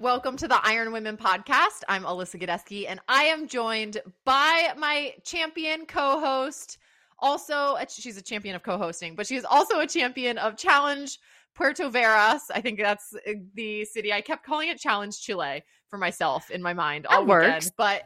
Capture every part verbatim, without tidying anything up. Welcome to the Iron Women podcast. I'm Alyssa Gadeski, and I am joined by my champion co-host. Also, a, she's a champion of co-hosting, but she is also a champion of Challenge Puerto Varas. I think that's the city. I kept calling it Challenge Chile for myself in my mind all that weekend. Works. But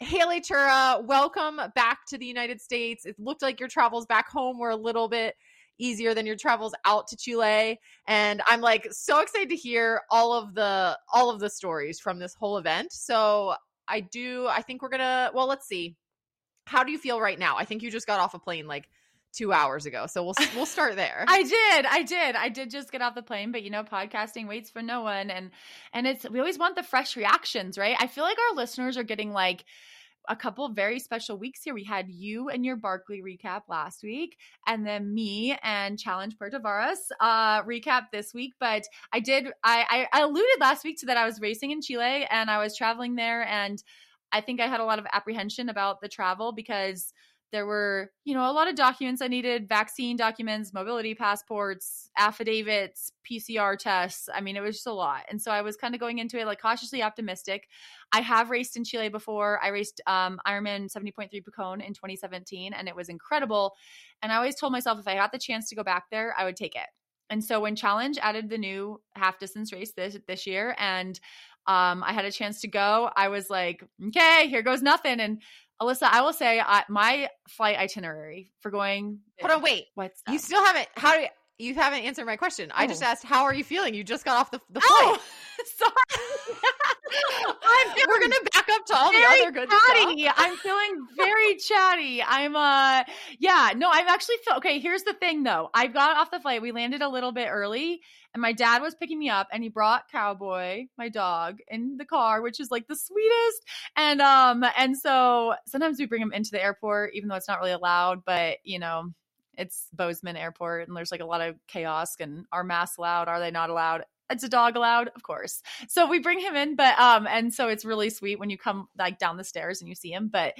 Haley Chura, welcome back to the United States. It looked like your travels back home were a little bit easier than your travels out to Chile. And I'm like so excited to hear all of the all of the stories from this whole event. So I do, I think we're gonna, well, let's see. How do you feel right now? I think you just got off a plane like two hours ago. So we'll we'll start there. I did. I did. I did just get off the plane, but you know, podcasting waits for no one. And and it's we always want the fresh reactions, right? I feel like our listeners are getting like a couple of very special weeks here. We had you and your Barkley recap last week, and then me and Challenge Puerto Varas uh, recap this week. But I did, I, I alluded last week to that I was racing in Chile and I was traveling there. And I think I had a lot of apprehension about the travel because there were, you know, a lot of documents I needed, vaccine documents, mobility passports, affidavits, P C R tests. I mean, it was just a lot. And so I was kind of going into it like cautiously optimistic. I have raced in Chile before. I raced um, Ironman seventy point three Pucón in twenty seventeen, and it was incredible. And I always told myself if I got the chance to go back there, I would take it. And so when Challenge added the new half distance race this this year and um, I had a chance to go, I was like, okay, here goes nothing. And Alyssa, I will say I, my flight itinerary for going. Hold on, wait. What's that? You still haven't? How do you, you haven't answered my question? Oh. I just asked, how are you feeling? You just got off the the flight. Oh, sorry. I'm feeling, we're gonna back up to all the other good chatty. Stuff. I'm feeling very chatty. I'm uh, yeah, no, I'm actually feel, okay. Here's the thing, though. I got off the flight. We landed a little bit early. And my dad was picking me up and he brought Cowboy, my dog, in the car, which is like the sweetest. And um, and so sometimes we bring him into the airport, even though it's not really allowed, but you know, it's Bozeman Airport and there's like a lot of chaos and are masks allowed? Are they not allowed? It's a dog allowed, of course. So we bring him in, but um, and so it's really sweet when you come like down the stairs and you see him. But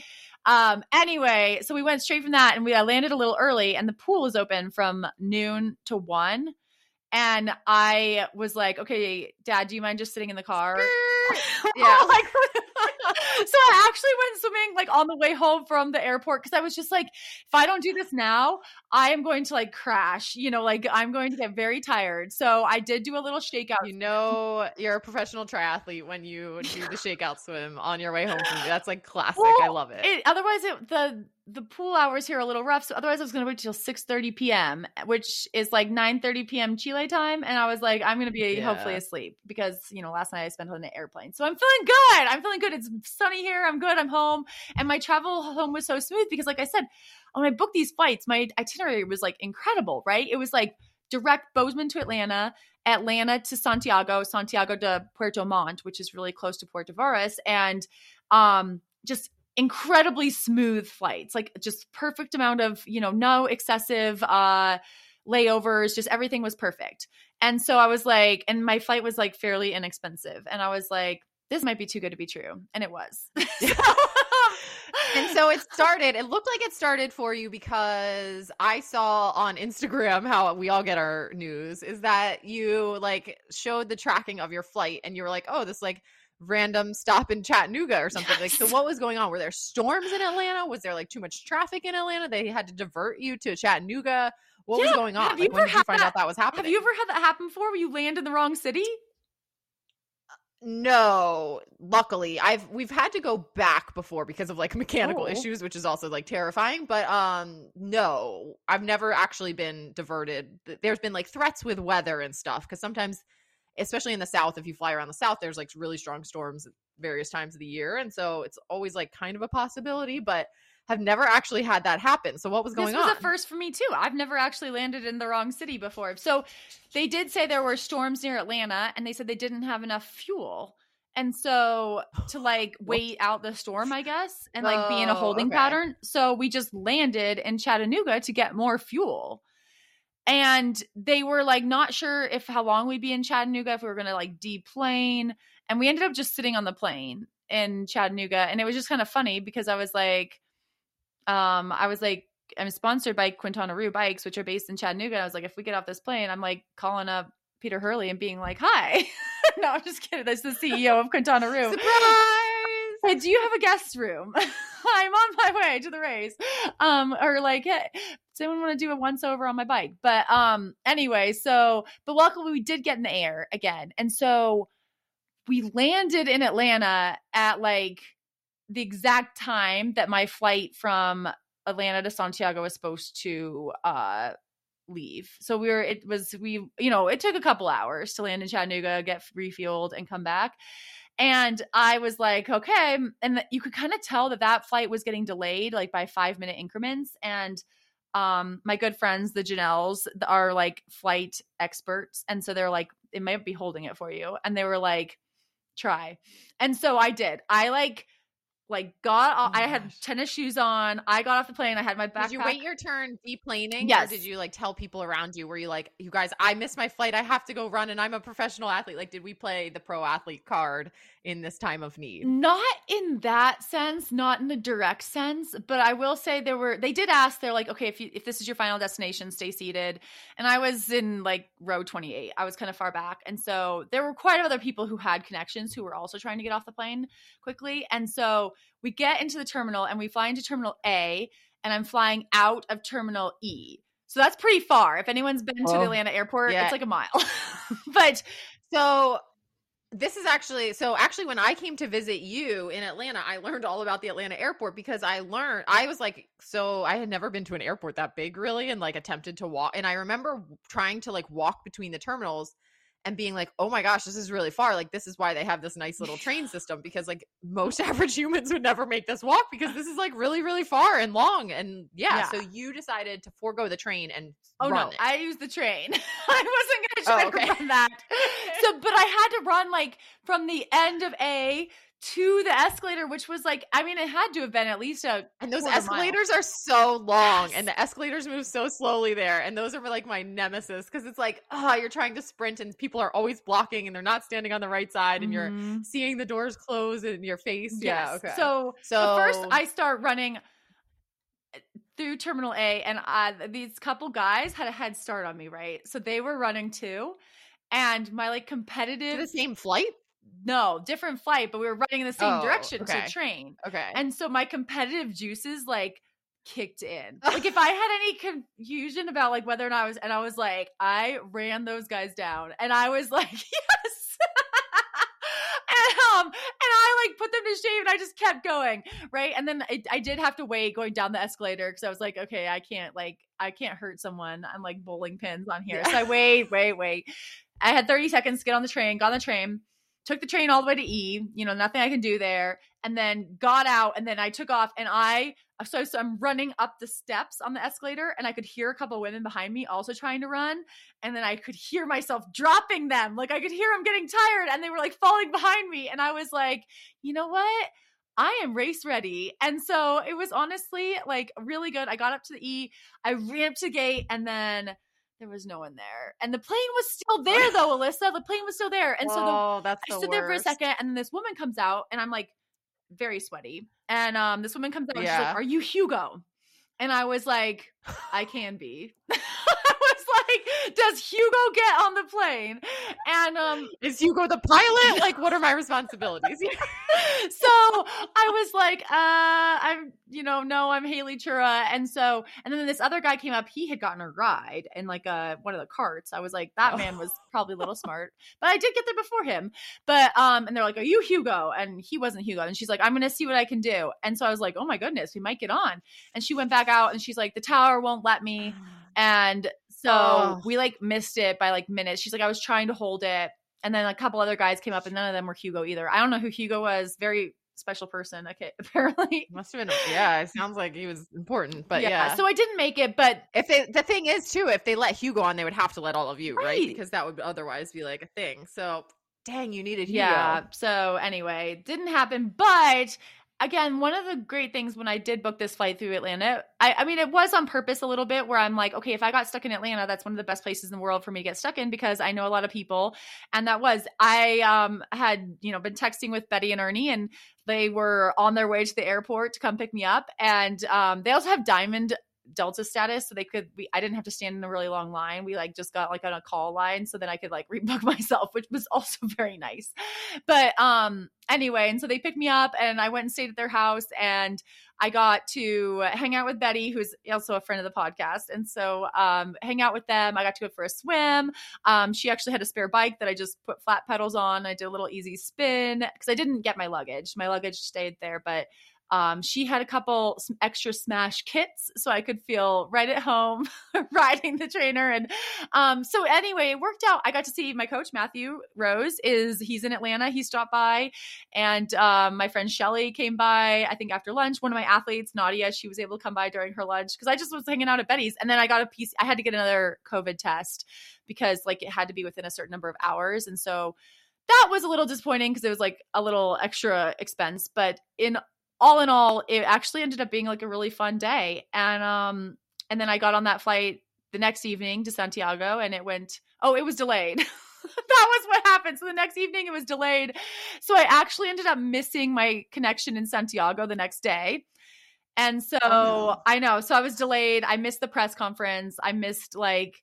um, anyway, so we went straight from that and we I landed a little early and the pool is open from noon to one. And I was like, okay, Dad, do you mind just sitting in the car? Yeah. Like, so I actually went swimming like on the way home from the airport because I was just like, if I don't do this now, I am going to like crash, you know, like I'm going to get very tired. So I did do a little shakeout. You know, you're a professional triathlete when you do the shakeout swim on your way home from you. That's like classic. Well, I love it. it otherwise, it, the... the pool hours here are a little rough. So otherwise I was going to wait till six thirty p.m., which is like nine thirty p.m. Chile time. And I was like, I'm going to be yeah. hopefully asleep because, you know, last night I spent on an airplane. So I'm feeling good. I'm feeling good. It's sunny here. I'm good. I'm home. And my travel home was so smooth because like I said, when I booked these flights, my itinerary was like incredible, right? It was like direct Bozeman to Atlanta, Atlanta to Santiago, Santiago to Puerto Montt, which is really close to Puerto Varas. And um, just incredibly smooth flights, like just perfect amount of, you know, no excessive uh, layovers, just everything was perfect. And so I was like, and my flight was like fairly inexpensive. And I was like, this might be too good to be true. And it was. And so it started, it looked like it started for you because I saw on Instagram how we all get our news is that you like showed the tracking of your flight and you were like, oh, this like random stop in Chattanooga or something. Yes. Like, so what was going on? Were there storms in Atlanta? Was there like too much traffic in Atlanta? They had to divert you to Chattanooga. What yeah. was going on? Have like, you when ever did you find that, out that was happening? Have you ever had that happen before where you land in the wrong city? No, luckily I've, we've had to go back before because of like mechanical oh. issues, which is also like terrifying, but, um, no, I've never actually been diverted. There's been like threats with weather and stuff. Cause sometimes especially in the South, if you fly around the South, there's like really strong storms at various times of the year. And so it's always like kind of a possibility, but have never actually had that happen. So what was going on? This was a first for me too. I've never actually landed in the wrong city before. So they did say there were storms near Atlanta and they said they didn't have enough fuel. And so to like wait out the storm, I guess, and like oh, be in a holding okay. pattern. So we just landed in Chattanooga to get more fuel. And they were like, not sure if how long we'd be in Chattanooga, if we were going to like deplane. And we ended up just sitting on the plane in Chattanooga. And it was just kind of funny because I was like, um, I was like, I'm sponsored by Quintana Roo Bikes, which are based in Chattanooga. And I was like, if we get off this plane, I'm like calling up Peter Hurley and being like, hi. No, I'm just kidding. That's the C E O of Quintana Roo. Surprise! Hey, do you have a guest room? I'm on my way to the race. Um, or like, hey, does anyone want to do a once over on my bike? But um, anyway, so, but luckily we did get in the air again. And so we landed in Atlanta at like the exact time that my flight from Atlanta to Santiago was supposed to uh, leave. So we were, it was, we, you know, it took a couple hours to land in Chattanooga, get refueled and come back. And I was like, okay. And the, you could kind of tell that that flight was getting delayed like by five minute increments. And um, my good friends, the Janelles, are like flight experts. And so they're like, it might be holding it for you. And they were like, try. And so I did. I like, Like got off, oh I had tennis shoes on. I got off the plane. I had my backpack. Did you wait your turn deplaning? Yes. Or did you like tell people around you? Were you like, you guys, I missed my flight. I have to go run and I'm a professional athlete. Like, did we play the pro athlete card in this time of need? Not in that sense, not in the direct sense, but I will say there were, they did ask, they're like, okay, if you, if this is your final destination, stay seated. And I was in like row twenty-eight. I was kind of far back. And so there were quite a few other people who had connections who were also trying to get off the plane quickly. And so we get into the terminal and we fly into Terminal A, and I'm flying out of Terminal E. So that's pretty far. If anyone's been oh, to the Atlanta airport, yeah. It's like a mile. But so this is actually, so actually when I came to visit you in Atlanta, I learned all about the Atlanta airport because I learned, I was like, so I had never been to an airport that big really, and like attempted to walk. And I remember trying to like walk between the terminals and being like, oh my gosh, this is really far. Like, this is why they have this nice little train system, because like most average humans would never make this walk, because this is like really, really far and long. And yeah, yeah. So you decided to forego the train and oh run no, it. I used the train. I wasn't going to try oh, okay. to run that. So, but I had to run like from the end of A to the escalator, which was like, I mean, it had to have been at least a and those escalators mile. Are so long, yes. And the escalators move so slowly there, and those are like my nemesis, because it's like, oh, you're trying to sprint and people are always blocking and they're not standing on the right side, and mm-hmm. you're seeing the doors close in your face. Yes. Yeah, okay. So, so first I start running through Terminal A, and I, these couple guys had a head start on me, right? So they were running too, and my like competitive to the same flight. No, different flight, but we were running in the same oh, direction okay. to train. Okay. And so my competitive juices like kicked in. Like if I had any confusion about like whether or not I was, and I was like, I ran those guys down, and I was like, yes. and, um, and I like put them to shame, and I just kept going. Right. And then I, I did have to wait going down the escalator, because I was like, okay, I can't like, I can't hurt someone. I'm like bowling pins on here. Yeah. So I wait, wait, wait. I had thirty seconds to get on the train, got on the train. Took the train all the way to E, you know, nothing I can do there. And then got out, and then I took off, and I, so, so I'm running up the steps on the escalator, and I could hear a couple of women behind me also trying to run. And then I could hear myself dropping them. Like I could hear them getting tired, and they were like falling behind me. And I was like, you know what? I am race ready. And so it was honestly like really good. I got up to the E, I ran up to the gate, and then there was no one there. And the plane was still there though, Alyssa. The plane was still there. And Whoa, so the, that's the I stood worst. There for a second, and this woman comes out, and I'm like very sweaty. And um, this woman comes out, and yeah. she's like, are you Hugo? And I was like, I can be. I was like, does Hugo get on the plane? And um, is Hugo the pilot? Like, what are my responsibilities? So I was like, uh, I'm, you know, no, I'm Haley Chura. And so, and then this other guy came up, he had gotten a ride in like a, one of the carts. I was like, that man was probably a little smart, but I did get there before him. But, um, and they're like, are you Hugo? And he wasn't Hugo. And she's like, I'm going to see what I can do. And so I was like, oh my goodness, we might get on. And she went back out, and she's like, the tower won't let me. And so oh. we like missed it by like minutes. She's like, I was trying to hold it. And then a couple other guys came up, and none of them were Hugo either. I don't know who Hugo was. Very special person. Okay. Apparently. Must have been. Yeah. It sounds like he was important, but yeah. yeah. So I didn't make it, but if they, the thing is too, if they let Hugo on, they would have to let all of you, right? right? Because that would otherwise be like a thing. So dang, you needed hero. Yeah. So anyway, didn't happen. But again, one of the great things when I did book this flight through Atlanta, I, I mean, it was on purpose a little bit where I'm like, okay, if I got stuck in Atlanta, that's one of the best places in the world for me to get stuck in because I know a lot of people. And that was, I um, had, you know, been texting with Betty and Ernie, and they were on their way to the airport to come pick me up. And um, they also have Diamond Delta status, so they could we I didn't have to stand in a really long line. We like just got like on a call line, so then I could like rebook myself, which was also very nice. But um anyway, and so they picked me up and I went and stayed at their house, and I got to hang out with Betty, who's also a friend of the podcast. And so um hang out with them. I got to go for a swim. Um she actually had a spare bike that I just put flat pedals on. I did a little easy spin because I didn't get my luggage. My luggage stayed there, but Um, she had a couple some extra Smash kits so I could feel right at home riding the trainer. And um, so anyway, it worked out. I got to see my coach, Matthew Rose. Is he's in Atlanta. He stopped by, and um, my friend Shelly came by, I think after lunch. One of my athletes, Nadia, she was able to come by during her lunch because I just was hanging out at Betty's. And then I got a piece. I had to get another COVID test because like it had to be within a certain number of hours. And so that was a little disappointing because it was like a little extra expense, but in all in all, it actually ended up being like a really fun day. And, um, and then I got on that flight the next evening to Santiago, and it went, oh, it was delayed. That was what happened. So the next evening it was delayed. So I actually ended up missing my connection in Santiago the next day. And so oh, no. I know, so I was delayed. I missed the press conference. I missed like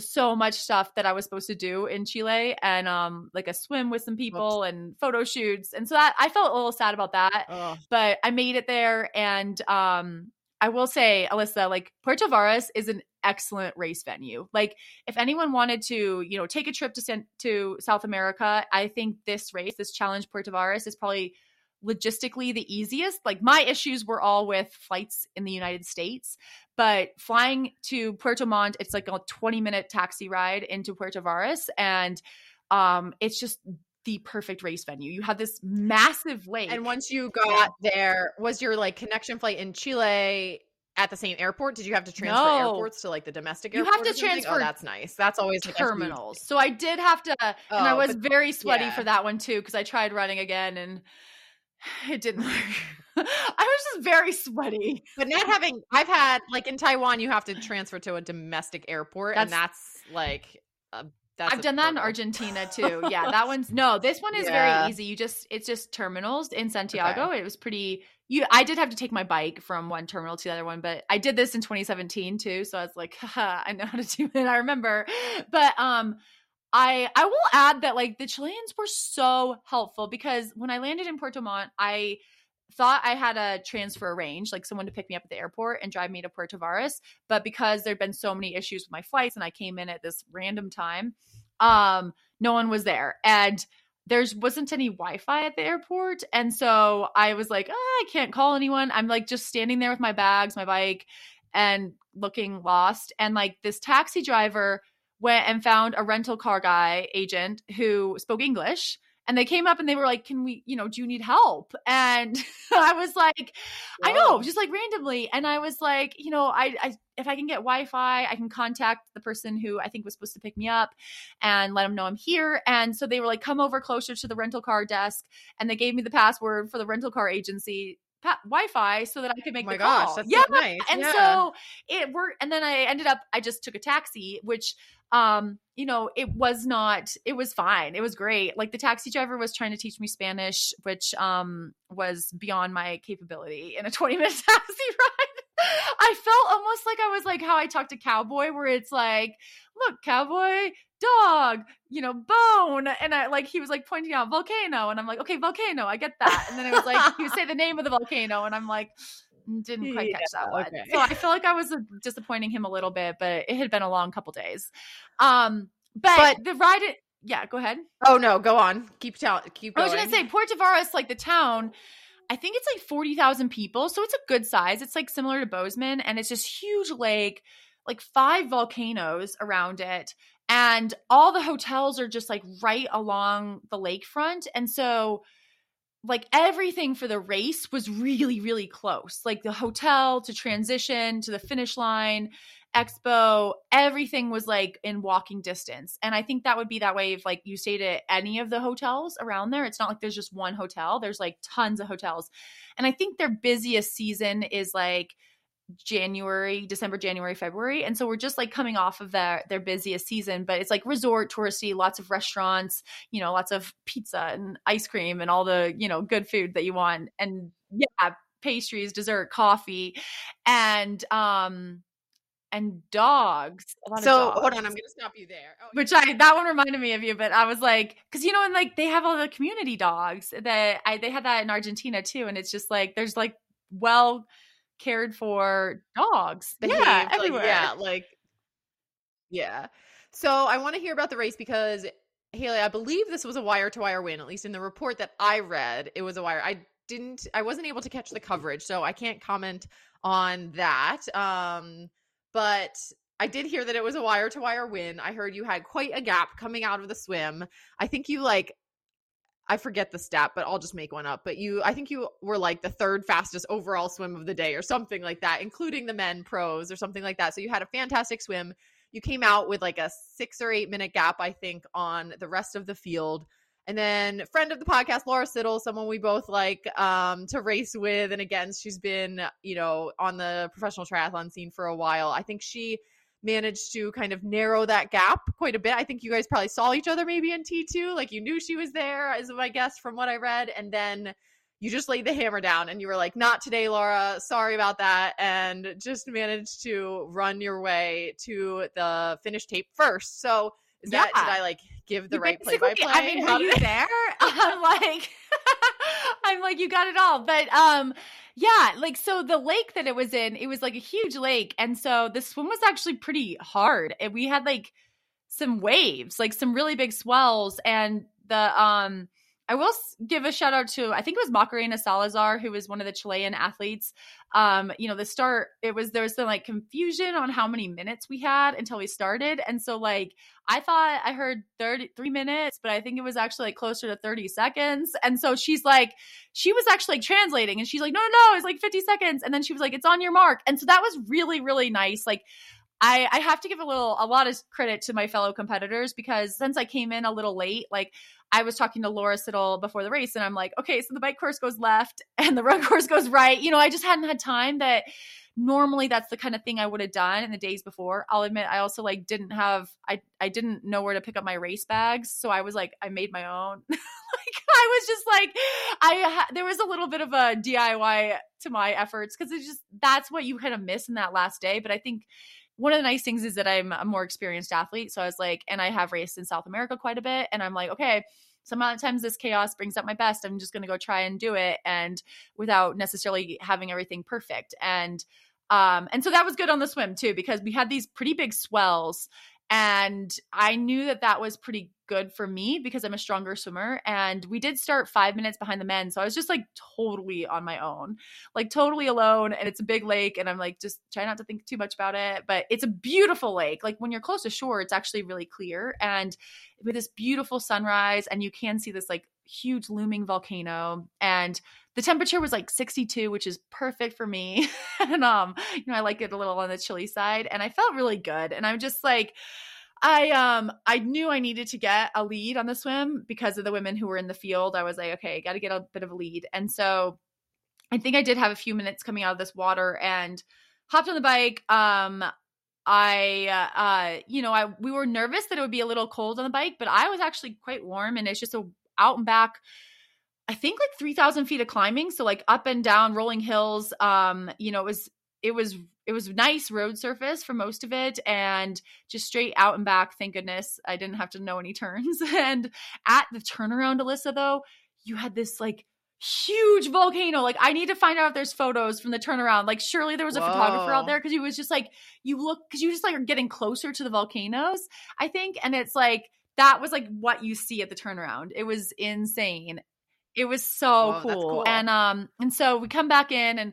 so much stuff that I was supposed to do in Chile, and um, like a swim with some people Oops. and photo shoots. And so that I felt a little sad about that, Ugh. but I made it there. And um, I will say, Alyssa, like Puerto Varas is an excellent race venue. Like if anyone wanted to, you know, take a trip to to South America, I think this race, this Challenge Puerto Varas, is probably logistically the easiest. Like my issues were all with flights in the United States, but flying to Puerto Montt, it's like a twenty minute taxi ride into Puerto Varas. And um, it's just the perfect race venue. You have this massive lake. And once you got there, was your like connection flight in Chile at the same airport? Did you have to transfer no. airports to like the domestic airport? You have to transfer. Oh, that's nice. That's always terminals. So I did have to, oh, and I was but, very sweaty yeah. for that one too, because I tried running again and it didn't work. I was just very sweaty. But not having, I've had, like in Taiwan, you have to transfer to a domestic airport. That's, and that's like, a, that's I've done problem. That in Argentina too. Yeah, that one's, no, this one is yeah. very easy. You just, it's just terminals in Santiago. Okay. It was pretty, you. I did have to take my bike from one terminal to the other one, but I did this in twenty seventeen too. So I was like, haha, I know how to do it. I remember. But, um, I, I will add that like the Chileans were so helpful because when I landed in Puerto Montt, I thought I had a transfer arranged, like someone to pick me up at the airport and drive me to Puerto Varas. But because there'd been so many issues with my flights and I came in at this random time, um, no one was there. And there wasn't any Wi-Fi at the airport. And so I was like, oh, I can't call anyone. I'm like just standing there with my bags, my bike, and looking lost. And like this taxi driver went and found a rental car guy agent who spoke English, and they came up and they were like, can we, you know, do you need help? And I was like, Whoa. I know, just like randomly. And I was like, you know, I, I, if I can get Wi-Fi, I can contact the person who I think was supposed to pick me up and let them know I'm here. And so they were like, come over closer to the rental car desk. And they gave me the password for the rental car agency Wi-Fi so that I could make oh my the gosh, call. That's yeah. so nice. And yeah. so it worked. And then I ended up, I just took a taxi, which, um, you know, it was not, it was fine. It was great. Like the taxi driver was trying to teach me Spanish, which, um, was beyond my capability in a twenty minute taxi ride. I felt almost like I was like how I talked to Cowboy, where it's like, look, Cowboy, dog, you know, bone. And I like, he was like pointing out volcano. And I'm like, okay, volcano. I get that. And then it was like, he would say the name of the volcano. And I'm like, didn't quite catch yeah, that one. Okay. So I feel like I was disappointing him a little bit, but it had been a long couple days. Um, but, but the ride, it, yeah, go ahead. Oh no, go on. Keep telling, keep going. I was going to say Puerto Varas, like the town, I think it's like forty thousand people. So it's a good size. It's like similar to Bozeman, and it's this huge lake, like five volcanoes around it. And all the hotels are just like right along the lakefront. And so like everything for the race was really, really close, like the hotel to transition to the finish line. expo, everything was like in walking distance. And I think that would be that way if like you stayed at any of the hotels around there. It's not like there's just one hotel. There's like tons of hotels. And I think their busiest season is like January, December, January, February. And so we're just like coming off of their, their busiest season, but it's like resort touristy, lots of restaurants, you know, lots of pizza and ice cream and all the, you know, good food that you want. And yeah, pastries, dessert, coffee, and, um, and dogs. A lot so of dogs. Hold on, I'm going to stop you there. Oh, Which I, that one reminded me of you, but I was like, cause you know, and like they have all the community dogs that I, they had that in Argentina too. And it's just like, there's like, well, cared for dogs. Behaved, yeah, everywhere. Like, yeah, like, yeah. So I want to hear about the race because Haley, I believe this was a wire to wire win, at least in the report that I read, it was a wire. I didn't, I wasn't able to catch the coverage, so I can't comment on that. Um, but I did hear that it was a wire to wire win. I heard you had quite a gap coming out of the swim. I think you like, I forget the stat, but I'll just make one up. But you, I think you were like the third fastest overall swim of the day or something like that, including the men pros or something like that. So you had a fantastic swim. You came out with like a six or eight minute gap, I think, on the rest of the field. And then friend of the podcast, Laura Siddle, someone we both like um, to race with and against. She's been, you know, on the professional triathlon scene for a while. I think she managed to kind of narrow that gap quite a bit. I think you guys probably saw each other maybe in T two. Like you knew she was there is my guess from what I read. And then you just laid the hammer down and you were like, not today, Laura, sorry about that. And just managed to run your way to the finish tape first. So is yeah. that, did I like give the you right play by play? I mean, were you there? I'm like, I'm like, you got it all. But, um, yeah, like, so the lake that it was in, it was like a huge lake. And so the swim was actually pretty hard. And we had like some waves, like some really big swells. And the, um, I will give a shout out to, I think it was Macarena Salazar, who was one of the Chilean athletes. Um, you know, the start, it was, there was some like confusion on how many minutes we had until we started. And so like, I thought I heard thirty-three minutes, but I think it was actually like closer to thirty seconds. And so she's like, she was actually like translating and she's like, no, no, no, it's like fifty seconds. And then she was like, it's on your mark. And so that was really, really nice. Like, I, I have to give a little, a lot of credit to my fellow competitors because since I came in a little late, like I was talking to Laura Siddle before the race and I'm like, okay, so the bike course goes left and the run course goes right. You know, I just hadn't had time that normally that's the kind of thing I would have done in the days before. I'll admit, I also like didn't have, I, I didn't know where to pick up my race bags. So I was like, I made my own. Like I was just like, I, there was a little bit of a D I Y to my efforts because it's just, that's what you kind of miss in that last day. But I think one of the nice things is that I'm a more experienced athlete. So I was like, and I have raced in South America quite a bit. And I'm like, okay, sometimes this chaos brings up my best. I'm just going to go try and do it. And without necessarily having everything perfect. And, um, and so that was good on the swim too, because we had these pretty big swells and I knew that that was pretty good for me because I'm a stronger swimmer and we did start five minutes behind the men. So I was just like totally on my own, like totally alone. And it's a big lake. And I'm like, just try not to think too much about it, but it's a beautiful lake. Like when you're close to shore, it's actually really clear. And with this beautiful sunrise and you can see this like huge looming volcano and the temperature was like sixty-two, which is perfect for me. And, um, you know, I like it a little on the chilly side and I felt really good. And I'm just like, I um I knew I needed to get a lead on the swim because of the women who were in the field. I was like, okay, got to get a bit of a lead. And so I think I did have a few minutes coming out of this water and hopped on the bike. Um, I, uh, you know, I we were nervous that it would be a little cold on the bike, but I was actually quite warm and it's just a out and back, I think like three thousand feet of climbing. So like up and down rolling hills, um, you know, it was, it was It was nice road surface for most of it and just straight out and back. Thank goodness I didn't have to know any turns. And at the turnaround, Alyssa, though, you had this like huge volcano. Like I need to find out if there's photos from the turnaround. Like surely there was a Whoa. photographer out there because it was just like you look because you just like are getting closer to the volcanoes, I think. And it's like that was like what you see at the turnaround. It was insane. It was so Whoa, cool. That's cool. And um and so we come back in and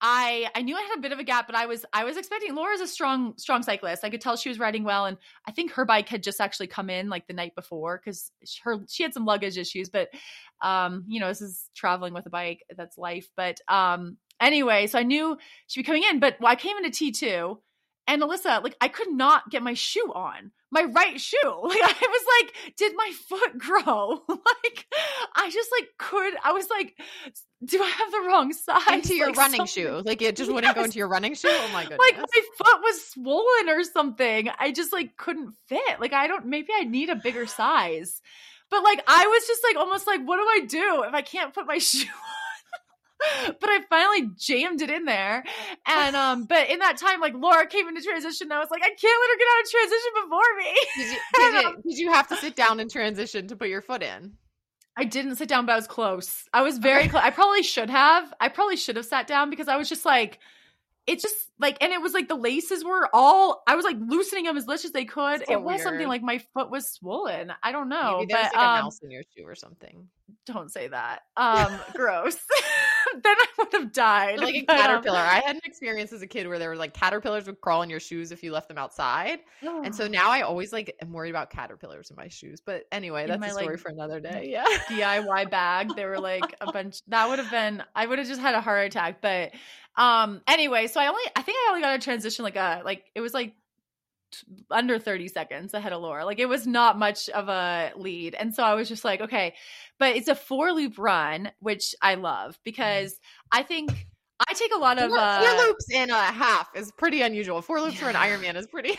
I, I knew I had a bit of a gap, but I was, I was expecting Laura's a strong, strong cyclist. I could tell she was riding well. And I think her bike had just actually come in like the night before because her, she had some luggage issues, but, um, you know, this is traveling with a bike. That's life. But, um, anyway, so I knew she'd be coming in, but well, I came into T two And Alyssa, like, I could not get my shoe on, my right shoe. Like, I was like, did my foot grow? Like, I just like could, I was like, do I have the wrong size? Into your like, running something. shoe. Like, it just yes. wouldn't go into your running shoe? Oh my goodness. Like, my foot was swollen or something. I just like couldn't fit. Like, I don't, maybe I need a bigger size. But like, I was just like, almost like, what do I do if I can't put my shoe on? But I finally jammed it in there. And, um, but in that time, like Laura came into transition and I was like, I can't let her get out of transition before me. Did you, did, and, um, it, did you have to sit down in transition to put your foot in? I didn't sit down, but I was close. I was very okay. close. I probably should have, I probably should have sat down because I was just like, it just like, and it was like the laces were all, I was like loosening them as much as they could. So it was weird. Something like my foot was swollen. I don't know. Maybe there's but, like um, a mouse in your shoe or something. Don't say that. Um, gross. Then I would have died. Like a but, caterpillar. Um, I had an experience as a kid where there were like caterpillars would crawl in your shoes if you left them outside. Oh. And so now I always like am worried about caterpillars in my shoes. But anyway, that's my, a story like, for another day. Yeah. D I Y bag. There were like a bunch. That would have been, I would have just had a heart attack. But um, anyway, so I only, I think I only got a transition like a, like it was like t- under thirty seconds ahead of Laura. Like it was not much of a lead. And so I was just like, okay, but it's a four loop run, which I love because I think I take a lot of, four, uh, four loops in a half is pretty unusual. Four loops yeah. for an Ironman is pretty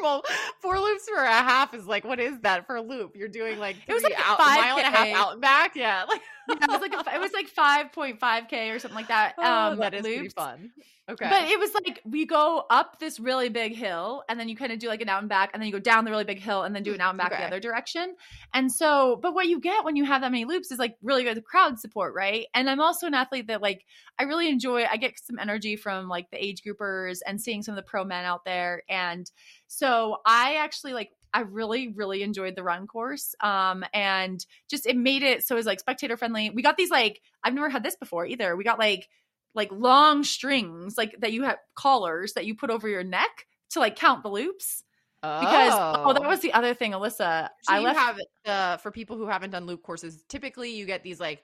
normal. Four loops for a half is like, what is that for a loop? You're doing like, it was like out, a five mile K. and a half out and back. Yeah. Like, it was like, a, it was like five point five K or something like that. Um, oh, that is loops. Pretty fun. Okay. But it was like, we go up this really big hill and then you kind of do like an out and back and then you go down the really big hill and then do an out and back okay. the other direction. And so, but what you get when you have that many loops is like really good crowd support. Right. And I'm also an athlete that like, I really enjoy, I get some energy from like the age groupers and seeing some of the pro men out there. And so I actually like, I really, really enjoyed the run course. Um, and just, it made it, so it was like spectator friendly. We got these, like, I've never had this before either. We got like, like long strings, like that you have collars that you put over your neck to like count the loops. Oh. Because, oh, that was the other thing, Alyssa. So I you left- have, uh, for people who haven't done loop courses, typically you get these like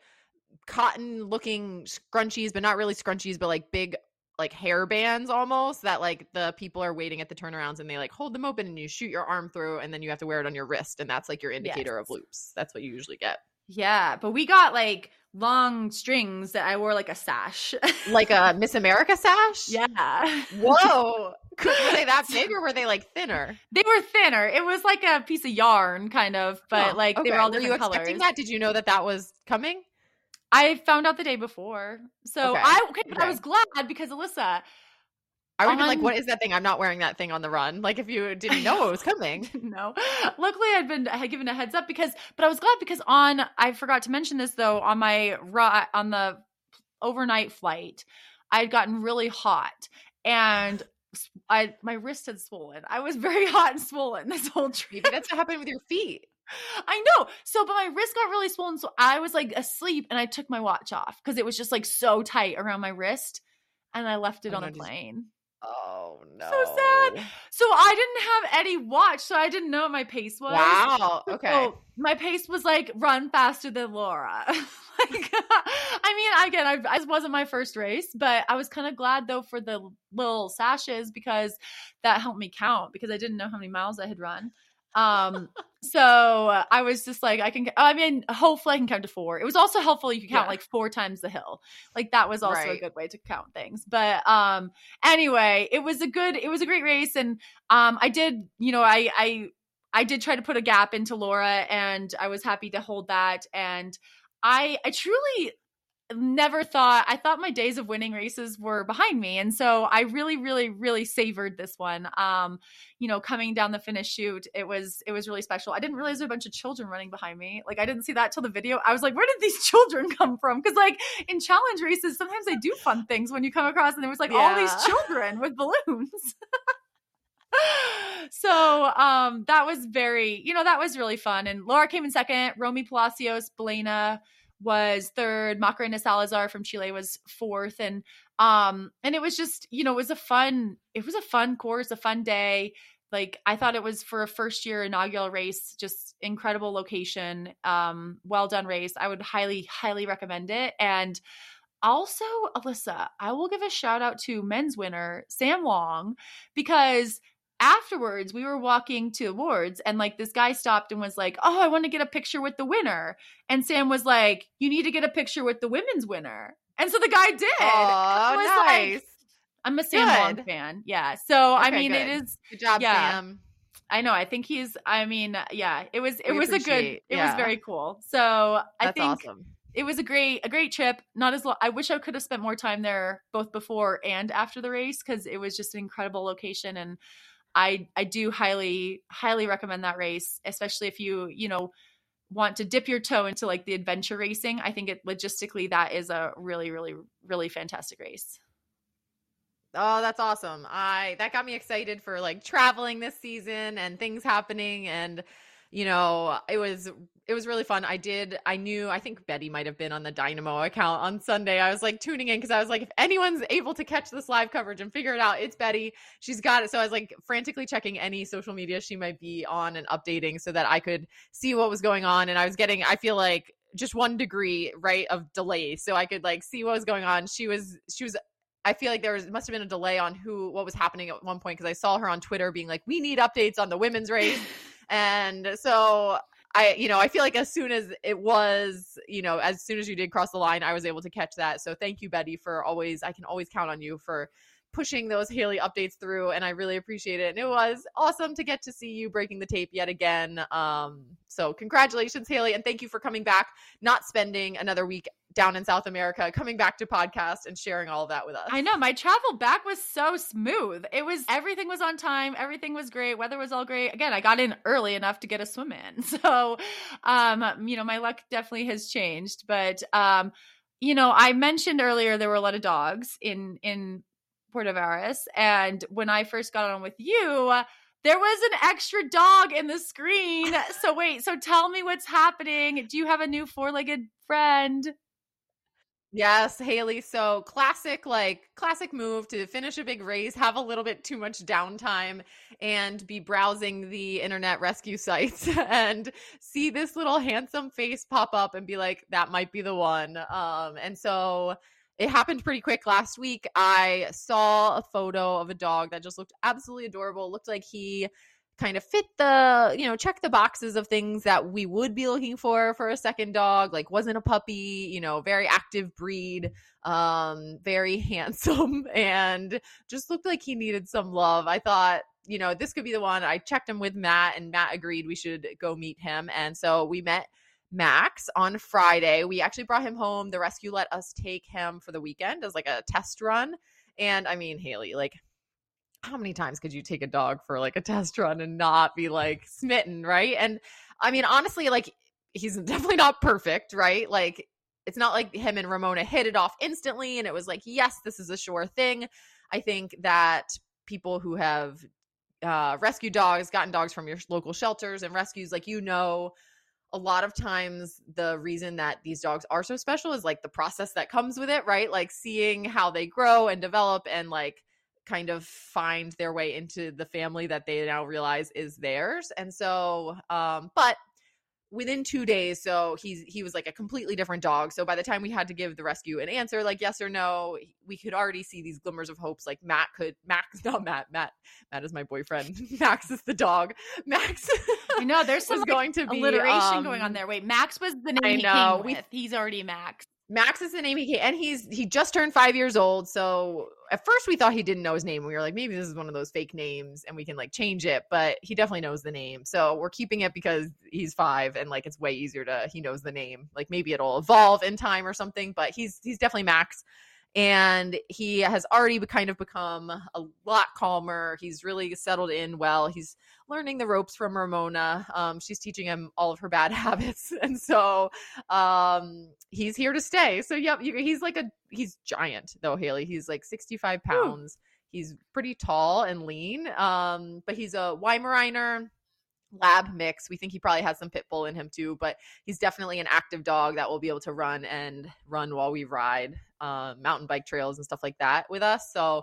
cotton looking scrunchies, but not really scrunchies, but like big like hair bands almost that like the people are waiting at the turnarounds and they like hold them open and you shoot your arm through and then you have to wear it on your wrist. And that's like your indicator yes. of loops. That's what you usually get. Yeah. But we got like long strings that I wore like a sash. Like a Miss America sash? Yeah. Whoa. Were they that big or were they like thinner? They were thinner. It was like a piece of yarn kind of, but oh, like okay. they were all different were you colors. Expecting that? Did you know that that was coming? I found out the day before. So okay. I okay, but okay. I was glad because Alyssa I would have been like, what is that thing? I'm not wearing that thing on the run. Like if you didn't know it was coming. No. Luckily I'd been, I had given a heads up because, but I was glad because on, I forgot to mention this though, on my, on the overnight flight, I had gotten really hot and I, my wrist had swollen. I was very hot and swollen this whole trip. That's what happened with your feet. I know. So, but my wrist got really swollen. So I was like asleep and I took my watch off because it was just like so tight around my wrist and I left it oh, on no, the plane. Just- Oh no. So sad. So I didn't have any watch, so I didn't know what my pace was. Wow. Okay. So my pace was like run faster than Laura. Like, I mean, again, I, I wasn't my first race, but I was kind of glad though for the little sashes because that helped me count because I didn't know how many miles I had run. Um, so I was just like, I can, I mean, hopefully I can count to four. It was also helpful. You could count yeah. like four times the hill. Like that was also right. a good way to count things. But, um, anyway, it was a good, it was a great race. And, um, I did, you know, I, I, I did try to put a gap into Laura and I was happy to hold that. And I, I truly never thought, I thought my days of winning races were behind me. And so I really, really, really savored this one. Um, you know, coming down the finish chute, it was, it was really special. I didn't realize there were a bunch of children running behind me. Like I didn't see that till the video. I was like, where did these children come from? Cause like in challenge races, sometimes they do fun things when you come across and there was like yeah. all these children with balloons. So, um, that was very, you know, that was really fun. And Laura came in second, Romy Palacios Belena was third, Macarena Salazar from Chile was fourth. And, um, and it was just, you know, it was a fun, it was a fun course, a fun day. Like I thought it was for a first year inaugural race, just incredible location. Um, well done race. I would highly, highly recommend it. And, Also, Alyssa, I will give a shout out to men's winner, Sam Wong, because afterwards we were walking to awards and like this guy stopped and was like, oh, I want to get a picture with the winner. And Sam was like, you need to get a picture with the women's winner. And so the guy did. Oh, I was nice. Like, I'm a Sam good. Wong fan. Yeah. So, okay, I mean, good. It is. Good job, yeah. Sam. I know. I think he's, I mean, yeah, it was, it we was a good, it yeah. was very cool. So I That's think awesome. It was a great, a great trip. Not as long. I wish I could have spent more time there both before and after the race, 'cause it was just an incredible location. And I, I do highly, highly recommend that race, especially if you, you know, want to dip your toe into like the adventure racing. I think it logistically, that is a really, really, really fantastic race. Oh, that's awesome. I, that got me excited for like traveling this season and things happening. And, you know, it was, it was really fun. I did, I knew, I think Betty might've been on the Dynamo account on Sunday. I was like tuning in, 'cause I was like, if anyone's able to catch this live coverage and figure it out, it's Betty. She's got it. So I was like frantically checking any social media she might be on and updating so that I could see what was going on. And I was getting, I feel like just one degree, right, of delay. So I could like see what was going on. She was, she was, I feel like there was must have been a delay on who what was happening at one point, because I saw her on Twitter being like, we need updates on the women's race. And so I, you know, I feel like as soon as it was, you know, as soon as you did cross the line, I was able to catch that. So thank you, Betty, for always, I can always count on you for pushing those Haley updates through. And I really appreciate it. And it was awesome to get to see you breaking the tape yet again. Um, so congratulations, Haley. And thank you for coming back, not spending another week down in South America, coming back to podcast and sharing all of that with us. I know, my travel back was so smooth. It was, everything was on time. Everything was great. Weather was all great. Again, I got in early enough to get a swim in. So, um, you know, my luck definitely has changed, but, um, you know, I mentioned earlier, there were a lot of dogs in, in Puerto Varas. And when I first got on with you, there was an extra dog in the screen. So wait, so tell me what's happening. Do you have a new four-legged friend? Yes, Haley. So classic, like classic move to finish a big race, have a little bit too much downtime and be browsing the internet rescue sites and see this little handsome face pop up and be like, that might be the one. Um, and so it happened pretty quick last week. I saw a photo of a dog that just looked absolutely adorable. It looked like he kind of fit the, you know, check the boxes of things that we would be looking for for a second dog, like wasn't a puppy, you know, very active breed, um, very handsome, and just looked like he needed some love. I thought, you know, this could be the one. I checked him with Matt, and Matt agreed we should go meet him. And so we met Max on Friday. We actually brought him home. The rescue let us take him for the weekend as like a test run. And I mean, Haley, like, how many times could you take a dog for like a test run and not be like smitten, right? And I mean, honestly, like he's definitely not perfect, right? Like it's not like him and Ramona hit it off instantly and it was like, yes, this is a sure thing. I think that people who have uh, rescued dogs, gotten dogs from your local shelters and rescues, like, you know, a lot of times the reason that these dogs are so special is like the process that comes with it, right? Like seeing how they grow and develop and like kind of find their way into the family that they now realize is theirs. And so, um, but within two days, so he's, he was like a completely different dog. So by the time we had to give the rescue an answer, like yes or no, we could already see these glimmers of hopes. Like Matt could, Max, not Matt, Matt, Matt is my boyfriend. Max is the dog. Max, you know, there's some like, going to be alliteration um, going on there. Wait, Max was the name I know, he came with. We, he's already Max. Max is the name he came, and he's, he just turned five years old. So at first we thought he didn't know his name. We were like, maybe this is one of those fake names and we can like change it, but he definitely knows the name. So we're keeping it because he's five and like, it's way easier to, he knows the name, like maybe it'll evolve in time or something, but he's, he's definitely Max. And he has already kind of become a lot calmer. He's really settled in well. He's learning the ropes from Ramona. Um, she's teaching him all of her bad habits. And so um, he's here to stay. So, yep, you, he's like a – he's giant, though, Haley. He's like sixty-five pounds. Ooh. He's pretty tall and lean. Um, but he's a Weimaraner lab mix. We think he probably has some pit bull in him too, but he's definitely an active dog that will be able to run and run while we ride. Um, mountain bike trails and stuff like that with us. So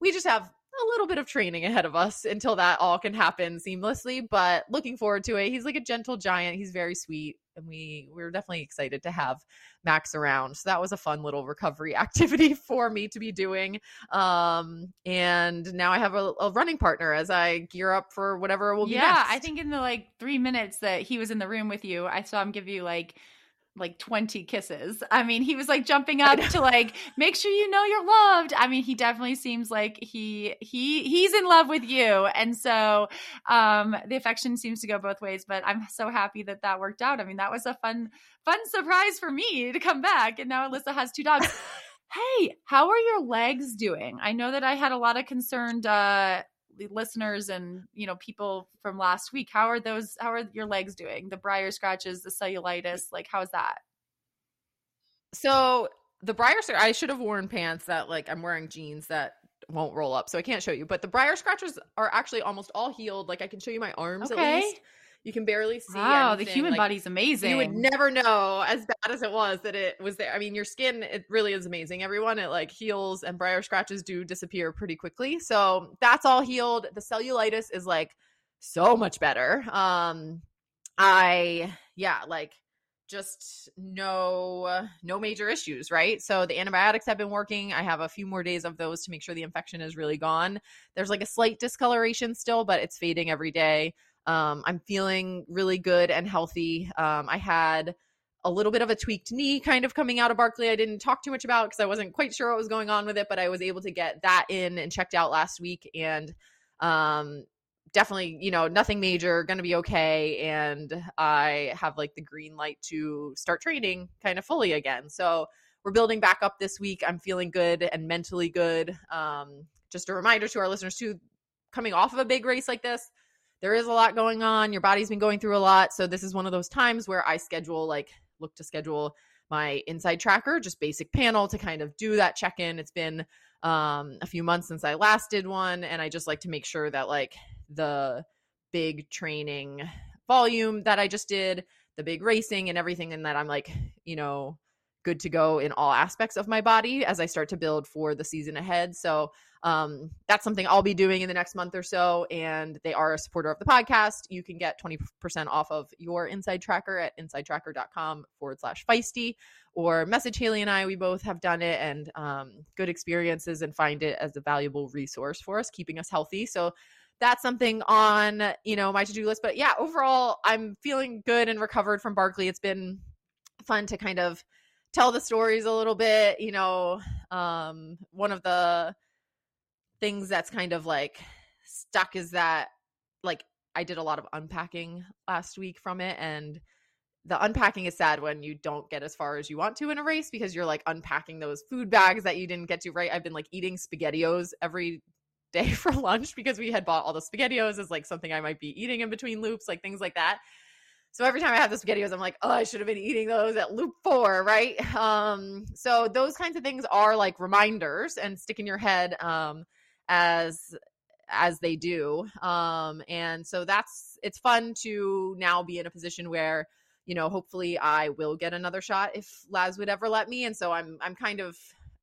we just have a little bit of training ahead of us until that all can happen seamlessly, but looking forward to it. He's like a gentle giant. He's very sweet. And we, we were definitely excited to have Max around. So that was a fun little recovery activity for me to be doing. Um, and now I have a, a running partner as I gear up for whatever will be yeah, next. Yeah, I think in the like three minutes that he was in the room with you, I saw him give you like like twenty kisses. I mean, he was like jumping up to like, make sure you know you're loved. I mean, he definitely seems like he, he, he's in love with you. And so, um, the affection seems to go both ways, but I'm so happy that that worked out. I mean, that was a fun, fun surprise for me to come back. And now Alyssa has two dogs. Hey, how are your legs doing? I know that I had a lot of concerned, uh, listeners and, you know, people from last week. How are those, how are your legs doing? The briar scratches, the cellulitis, like, how's that? So the briar, I should have worn pants that like, I'm wearing jeans that won't roll up, so I can't show you, but the briar scratches are actually almost all healed. Like I can show you my arms. Okay. At least. You can barely see. Wow, anything. The human like, body's amazing. You would never know, as bad as it was, that it was there. I mean, your skin, it really is amazing. Everyone, it like heals, and briar scratches do disappear pretty quickly. So that's all healed. The cellulitis is like so much better. Um, I, yeah, like just no, no major issues, right? So the antibiotics have been working. I have a few more days of those to make sure the infection is really gone. There's like a slight discoloration still, but it's fading every day. Um, I'm feeling really good and healthy. Um, I had a little bit of a tweaked knee kind of coming out of Barkley. I didn't talk too much about because I wasn't quite sure what was going on with it, but I was able to get that in and checked out last week, and, um, definitely, you know, nothing major, going to be okay. And I have like the green light to start training kind of fully again. So we're building back up this week. I'm feeling good and mentally good. Um, just a reminder to our listeners too, coming off of a big race like this, there is a lot going on. Your body's been going through a lot. So this is one of those times where I schedule, like look to schedule my Inside Tracker, just basic panel to kind of do that check-in. It's been um, a few months since I last did one. And I just like to make sure that like the big training volume that I just did, the big racing and everything, and that I'm like, you know, good to go in all aspects of my body as I start to build for the season ahead. So um, that's something I'll be doing in the next month or so. And they are a supporter of the podcast. You can get twenty percent off of your Inside Tracker at insidetracker.com forward slash feisty, or message Haley and I. We both have done it, and um, good experiences, and find it as a valuable resource for us, keeping us healthy. So that's something on, you know, my to-do list. But yeah, overall, I'm feeling good and recovered from Barkley. It's been fun to kind of tell the stories a little bit, you know. Um, one of the things that's kind of like stuck is that like I did a lot of unpacking last week from it, and the unpacking is sad when you don't get as far as you want to in a race, because you're like unpacking those food bags that you didn't get to, right? I've been like eating SpaghettiOs every day for lunch because we had bought all the SpaghettiOs as like something I might be eating in between loops, like things like that. So every time I have the SpaghettiOs, I'm like, oh, I should have been eating those at loop four, right? Um, so those kinds of things are like reminders and stick in your head um, as as they do. Um, and so that's, it's fun to now be in a position where, you know, hopefully I will get another shot if Laz would ever let me. And so I'm I'm kind of,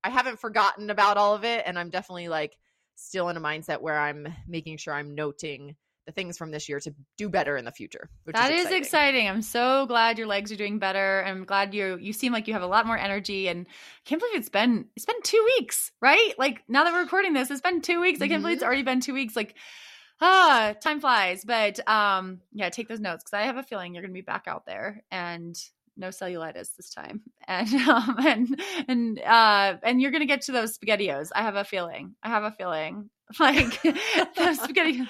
I haven't forgotten about all of it, and I'm definitely like still in a mindset where I'm making sure I'm noting the things from this year to do better in the future. Which that is exciting. is exciting. I'm so glad your legs are doing better. I'm glad you you seem like you have a lot more energy, and I can't believe it's been it's been two weeks, right? Like now that we're recording this, it's been two weeks. Mm-hmm. I can't believe it's already been two weeks. Like, ah, time flies. But um, yeah, take those notes, because I have a feeling you're going to be back out there, and no cellulitis this time, and um, and and uh, and you're going to get to those SpaghettiOs. I have a feeling. I have a feeling like those spaghetti.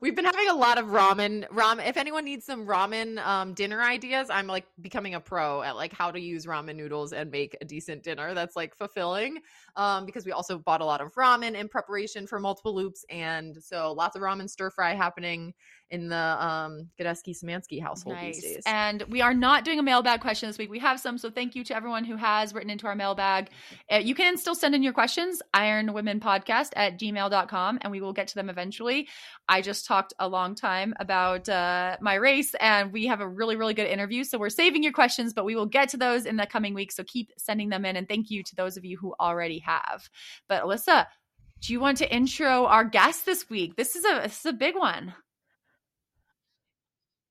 We've been having a lot of ramen. Ramen. If anyone needs some ramen um, dinner ideas, I'm like becoming a pro at like how to use ramen noodles and make a decent dinner that's like fulfilling. Um, because we also bought a lot of ramen in preparation for multiple loops, and so lots of ramen stir fry happening in the um, Gadeski-Szymanski household nice. These days. And we are not doing a mailbag question this week. We have some, so thank you to everyone who has written into our mailbag. Uh, you can still send in your questions, ironwomenpodcast at gmail dot com, and we will get to them eventually. I just talked a long time about uh, my race, and we have a really, really good interview, so we're saving your questions, but we will get to those in the coming weeks, so keep sending them in, and thank you to those of you who already have. But Alyssa, Do you want to intro our guest this week? This is a this is a big one.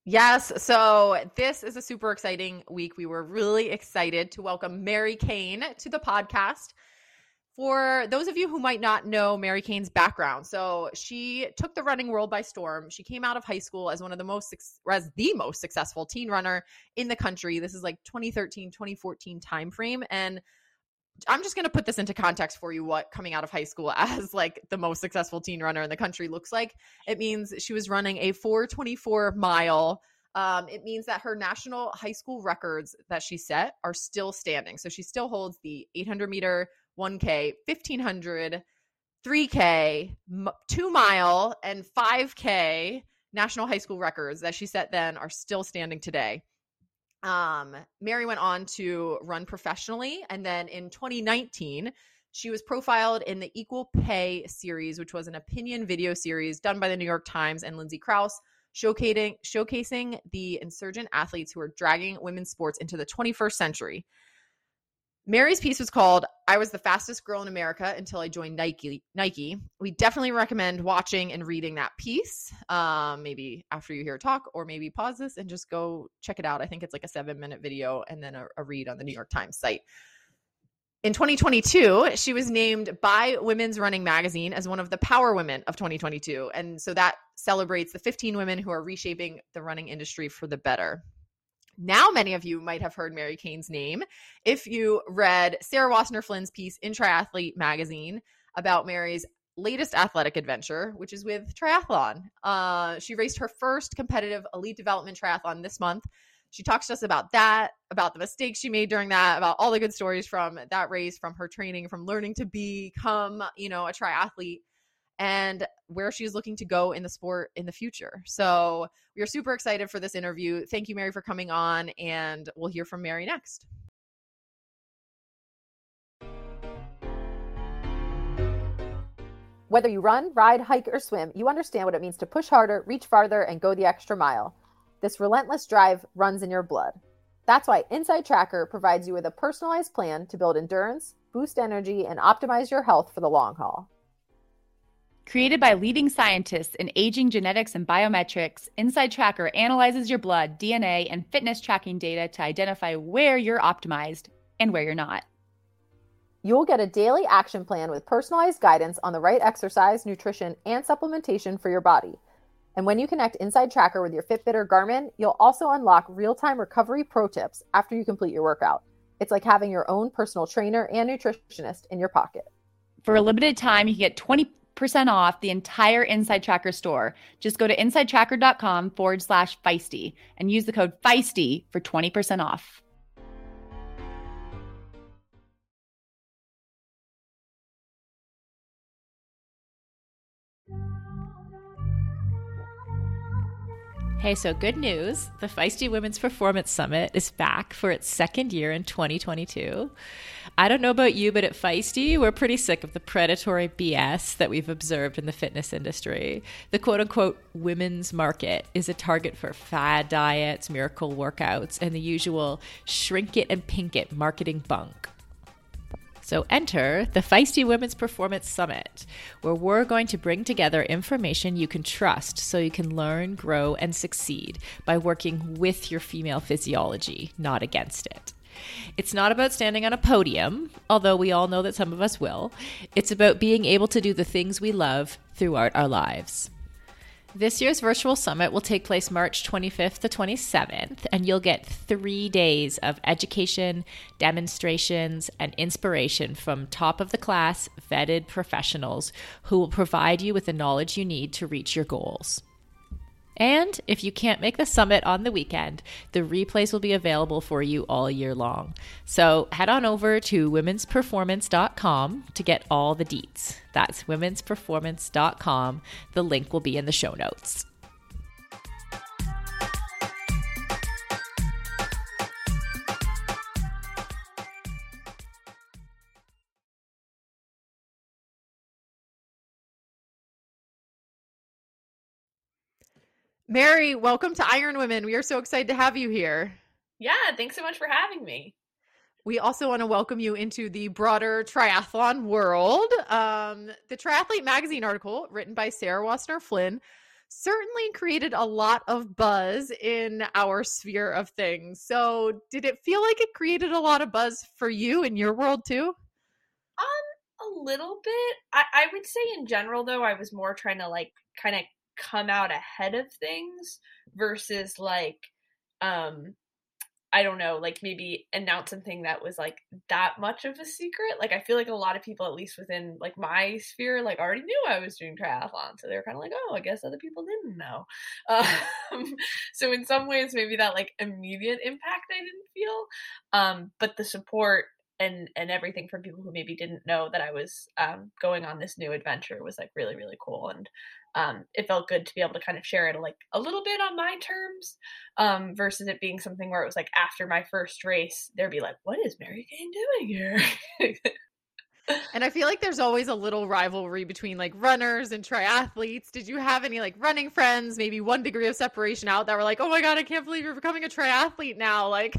Yes. So this is a super exciting week. We were really excited to welcome Mary Cain to the podcast. For those of you who might not know Mary Cain's background, so she took the running world by storm. She came out of high school as one of the most, as the most successful teen runner in the country. This is like twenty thirteen, twenty fourteen timeframe. And I'm just going to put this into context for you, what coming out of high school as like the most successful teen runner in the country looks like. It means she was running a four twenty-four mile. Um, it means that her national high school records that she set are still standing. So she still holds the eight hundred meter, one K, fifteen hundred, three K, two mile, and five K national high school records that she set then are still standing today. Um, Mary went on to run professionally. And then in twenty nineteen, she was profiled in the Equal Pay series, which was an opinion video series done by the New York Times and Lindsay Krause, showcasing, showcasing the insurgent athletes who are dragging women's sports into the twenty-first century. Mary's piece was called, I Was the Fastest Girl in America Until I Joined Nike. Nike. We definitely recommend watching and reading that piece, um, maybe after you hear a talk, or maybe pause this and just go check it out. I think it's like a seven-minute video and then a, a read on the New York Times site. In twenty twenty-two, she was named by Women's Running Magazine as one of the Power Women of twenty twenty-two. And so that celebrates the fifteen women who are reshaping the running industry for the better. Now, many of you might have heard Mary Cain's name if you read Sarah Wassner Flynn's piece in Triathlete Magazine about Mary's latest athletic adventure, which is with triathlon. Uh, she raced her first competitive elite development triathlon this month. She talks to us about that, about the mistakes she made during that, about all the good stories from that race, from her training, from learning to become, you know, a triathlete, and where she's looking to go in the sport in the future. So we are super excited for this interview. Thank you, Mary, for coming on, and we'll hear from Mary next. Whether you run, ride, hike, or swim, you understand what it means to push harder, reach farther, and go the extra mile. This relentless drive runs in your blood. That's why Inside Tracker provides you with a personalized plan to build endurance, boost energy, and optimize your health for the long haul. Created by leading scientists in aging genetics and biometrics, Inside Tracker analyzes your blood, D N A, and fitness tracking data to identify where you're optimized and where you're not. You'll get a daily action plan with personalized guidance on the right exercise, nutrition, and supplementation for your body. And when you connect Inside Tracker with your Fitbit or Garmin, you'll also unlock real-time recovery pro tips after you complete your workout. It's like having your own personal trainer and nutritionist in your pocket. For a limited time, you can get twenty percent percent off the entire Inside Tracker store. Just go to insidetracker.com forward slash feisty and use the code feisty for twenty percent off. Hey, so good news. The Feisty Women's Performance Summit is back for its second year in twenty twenty-two. I don't know about you, but at Feisty, we're pretty sick of the predatory B S that we've observed in the fitness industry. The quote-unquote women's market is a target for fad diets, miracle workouts, and the usual shrink it and pink it marketing bunk. So enter the Feisty Women's Performance Summit, where we're going to bring together information you can trust so you can learn, grow, and succeed by working with your female physiology, not against it. It's not about standing on a podium, although we all know that some of us will. It's about being able to do the things we love throughout our lives. This year's virtual summit will take place March twenty-fifth to twenty-seventh, and you'll get three days of education, demonstrations, and inspiration from top-of-the-class, vetted professionals who will provide you with the knowledge you need to reach your goals. And if you can't make the summit on the weekend, the replays will be available for you all year long. So head on over to womens performance dot com to get all the deets. That's womens performance dot com. The link will be in the show notes. Mary, welcome to Iron Women. We are so excited to have you here. Yeah, thanks so much for having me. We also want to welcome you into the broader triathlon world. Um, the Triathlete Magazine article written by Sarah Wassner Flynn certainly created a lot of buzz in our sphere of things. So did it feel like it created a lot of buzz for you in your world too? Um, a little bit. I, I would say in general, though, I was more trying to like kind of come out ahead of things versus like, um, I don't know, like maybe announce something that was like that much of a secret. Like, I feel like a lot of people, at least within like my sphere, like already knew I was doing triathlon. So they were kind of like, oh, I guess other people didn't know. Um, so in some ways, maybe that like immediate impact I didn't feel. Um, but the support and, and everything from people who maybe didn't know that I was um, going on this new adventure was like really, really cool. And Um, it felt good to be able to kind of share it like a little bit on my terms um, versus it being something where it was like after my first race, there'd be like, what is Mary Cain doing here? And I feel like there's always a little rivalry between like runners and triathletes. Did you have any like running friends, maybe one degree of separation out, that were like, oh my God, I can't believe you're becoming a triathlete now? Like,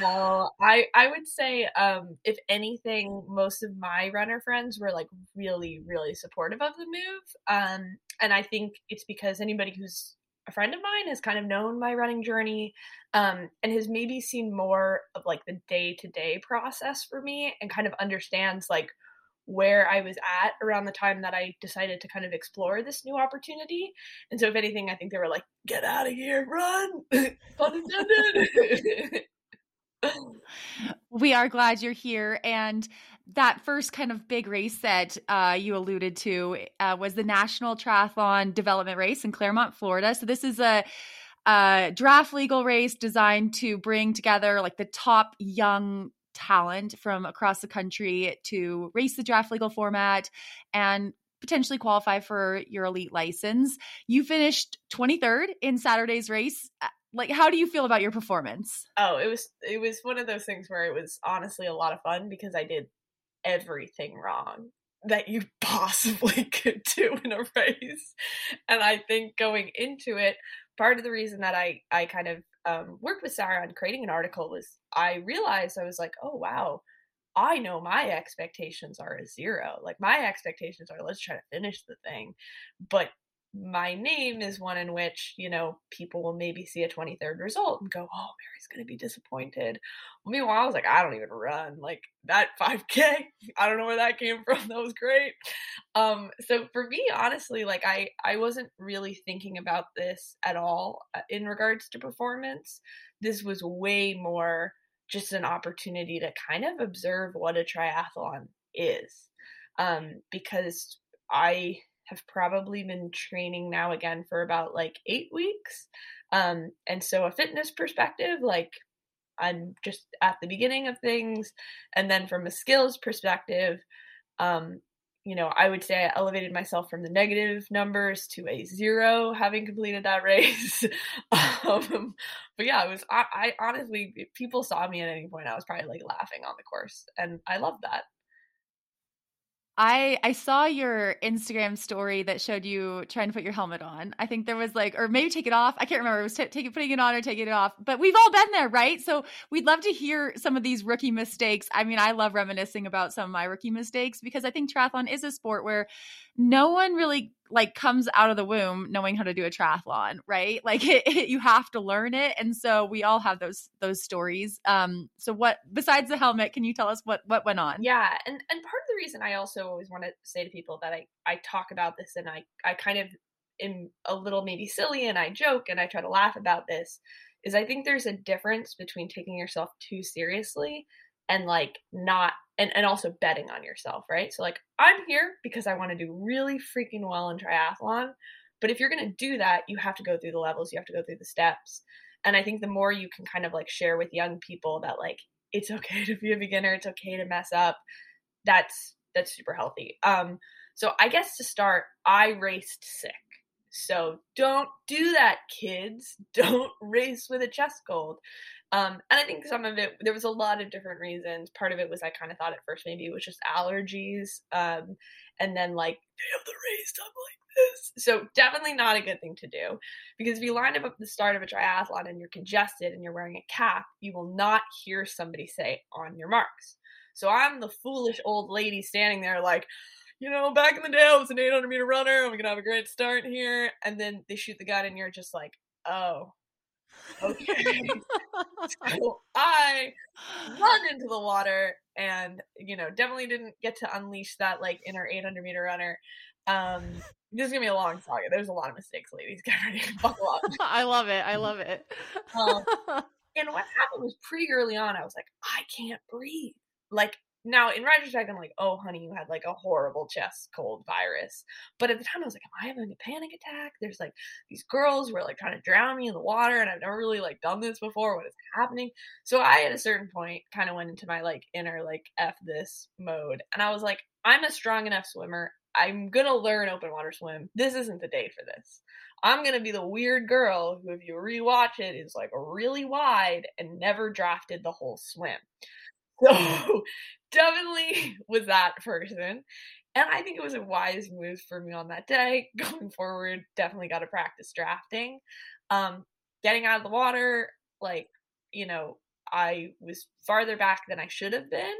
well, I, I would say, um, if anything, most of my runner friends were like really, really supportive of the move. Um, and I think it's because anybody who's a friend of mine has kind of known my running journey um, and has maybe seen more of like the day-to-day process for me and kind of understands like where I was at around the time that I decided to kind of explore this new opportunity. And so if anything, I think they were like, get out of here, run, pun intended. We are glad you're here. And that first kind of big race that uh, you alluded to uh, was the National Triathlon Development Race in Clermont, Florida. So this is a, a draft legal race designed to bring together like the top young talent from across the country to race the draft legal format and potentially qualify for your elite license. You finished twenty-third in Saturday's race. Like, how do you feel about your performance? Oh, it was, it was one of those things where it was honestly a lot of fun because I did everything wrong that you possibly could do in a race. And I think going into it, part of the reason that I, I kind of um, worked with Sarah on creating an article was I realized I was like, oh, wow, I know my expectations are a zero. Like, my expectations are, let's try to finish the thing. But my name is one in which, you know, people will maybe see a twenty-third result and go, oh, Mary's going to be disappointed. Meanwhile, I was like, I don't even run. Like, that five K, I don't know where that came from. That was great. Um, so for me, honestly, like I, I wasn't really thinking about this at all in regards to performance. This was way more just an opportunity to kind of observe what a triathlon is. Um, because I have probably been training now again for about like eight weeks. Um, and so a fitness perspective, like I'm just at the beginning of things. And then from a skills perspective, um, you know, I would say I elevated myself from the negative numbers to a zero having completed that race. um, but yeah, it was, I, I honestly, if people saw me at any point, I was probably like laughing on the course, and I love that. I, I saw your Instagram story that showed you trying to put your helmet on. I think there was like, or maybe take it off. I can't remember. It was t- take, putting it on or taking it off. But we've all been there, right? So we'd love to hear some of these rookie mistakes. I mean, I love reminiscing about some of my rookie mistakes because I think triathlon is a sport where no one really like comes out of the womb knowing how to do a triathlon, right? Like it, it, you have to learn it. And so we all have those, those stories. Um, so what, besides the helmet, can you tell us what, what went on? Yeah. And, and part of the reason I also always want to say to people that I, I talk about this and I, I kind of am a little maybe silly and I joke and I try to laugh about this is I think there's a difference between taking yourself too seriously and like not, and, and also betting on yourself, right? So like, I'm here because I want to do really freaking well in triathlon. But if you're going to do that, you have to go through the levels, you have to go through the steps. And I think the more you can kind of like share with young people that like, it's okay to be a beginner, it's okay to mess up, that's, that's super healthy. Um, so I guess to start, I raced sick. So don't do that, kids. Don't race with a chest cold. Um, and I think some of it, there was a lot of different reasons. Part of it was I kind of thought at first maybe it was just allergies. Um, and then like, damn, the race, I'm like this. So definitely not a good thing to do, because if you line up at the start of a triathlon and you're congested and you're wearing a cap, you will not hear somebody say, on your marks. So I'm the foolish old lady standing there like, you know, back in the day, I was an eight hundred meter runner. I'm going to have a great start here. And then they shoot the gun and you're just like, oh, okay. So I run into the water and, you know, definitely didn't get to unleash that like inner eight hundred meter runner. Um, this is going to be a long saga. There's a lot of mistakes, ladies. Get ready to buckle up. I love it. I love it. um, and what happened was pretty early on, I was like, I can't breathe. Like, now, in retrospect, I'm like, oh, honey, you had, like, a horrible chest cold virus. But at the time, I was like, am I having a panic attack? There's, like, these girls who are, like, trying to drown me in the water, and I've never really, like, done this before. What is happening? So I, at a certain point, kind of went into my, like, inner, like, F this mode. And I was like, I'm a strong enough swimmer. I'm going to learn open water swim. This isn't the day for this. I'm going to be the weird girl who, if you rewatch it, is, like, really wide and never drafted the whole swim. So definitely was that person. And I think it was a wise move for me on that day. Going forward, definitely got to practice drafting. Um, getting out of the water, like, you know, I was farther back than I should have been.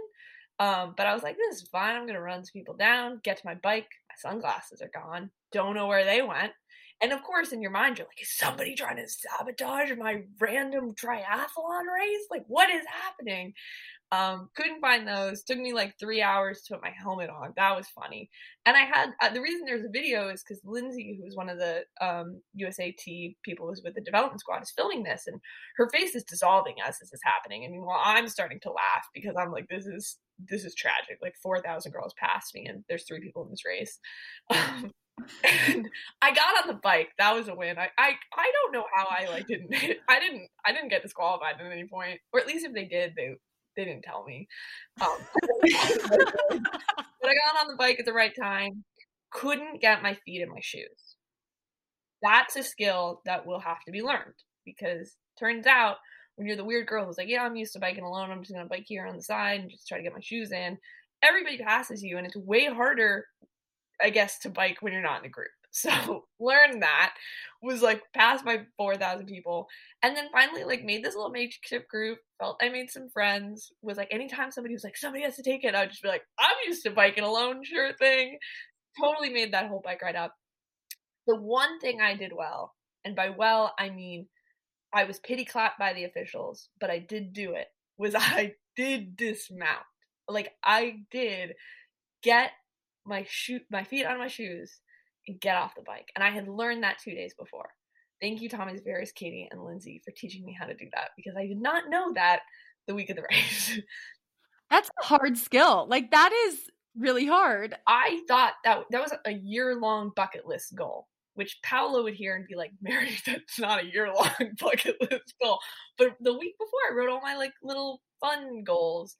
Um, but I was like, this is fine. I'm going to run some people down, get to my bike. My sunglasses are gone. Don't know where they went. And of course, in your mind, you're like, is somebody trying to sabotage my random triathlon race? Like, what is happening? Um, couldn't find those. Took me like three hours to put my helmet on. That was funny. And I had, uh, the reason there's a video is because Lindsay, who's one of the um, U S A T people who's with the development squad, is filming this. And her face is dissolving as this is happening. And meanwhile, I'm starting to laugh because I'm like, this is, this is tragic. Like four thousand girls passed me and there's three people in this race. Um, and I got on the bike. That was a win. I, I, I don't know how I like didn't, I didn't, I didn't get disqualified at any point, or at least if they did, they, they didn't tell me. Um, but I got on the bike at the right time. Couldn't get my feet in my shoes. That's a skill that will have to be learned, because turns out when you're the weird girl who's like, yeah, I'm used to biking alone. I'm just going to bike here on the side and just try to get my shoes in. Everybody passes you, and it's way harder, I guess, to bike when you're not in a group. So learned that, was like passed by four thousand people. And then finally like made this little makeshift group, felt I made some friends, was like, anytime somebody was like, somebody has to take it, I'd just be like, I'm used to biking alone, sure thing. Totally made that whole bike ride up. The one thing I did well, and by well, I mean, I was pity clapped by the officials, but I did do it, was I did dismount. Like I did get my shoe, my feet on my shoes, and get off the bike. And I had learned that two days before. Thank you, Tommy's Bears, Katie, and Lindsay for teaching me how to do that, because I did not know that the week of the race. That's a hard skill. Like that is really hard. I thought that that was a year-long bucket list goal, which Paolo would hear and be like, Mary, that's not a year-long bucket list goal. But the week before, I wrote all my like little fun goals.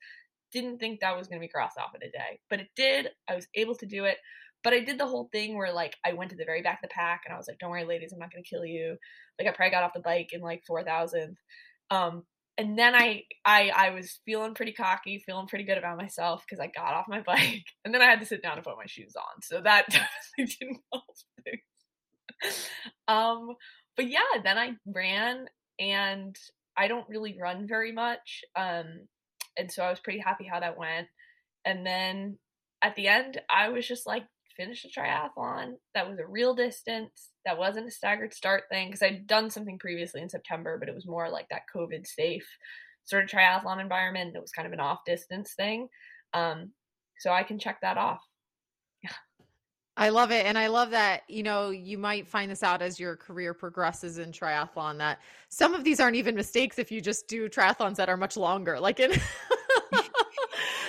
Didn't think that was going to be crossed off in a day, but it did. I was able to do it. But I did the whole thing where, like, I went to the very back of the pack, and I was like, don't worry, ladies, I'm not going to kill you. Like, I probably got off the bike in, like, four thousandth. Um, and then I, I I was feeling pretty cocky, feeling pretty good about myself, because I got off my bike. And then I had to sit down and put my shoes on. So that definitely didn't help things. Um, but, yeah, then I ran, and I don't really run very much. Um, and so I was pretty happy how that went. And then at the end, I was just like, finished a triathlon that was a real distance, that wasn't a staggered start thing, because I'd done something previously in September, but it was more like that COVID safe sort of triathlon environment. It was kind of an off distance thing, um so I can check that off. Yeah, I love it. And I love that, you know, you might find this out as your career progresses in triathlon, that some of these aren't even mistakes if you just do triathlons that are much longer, like in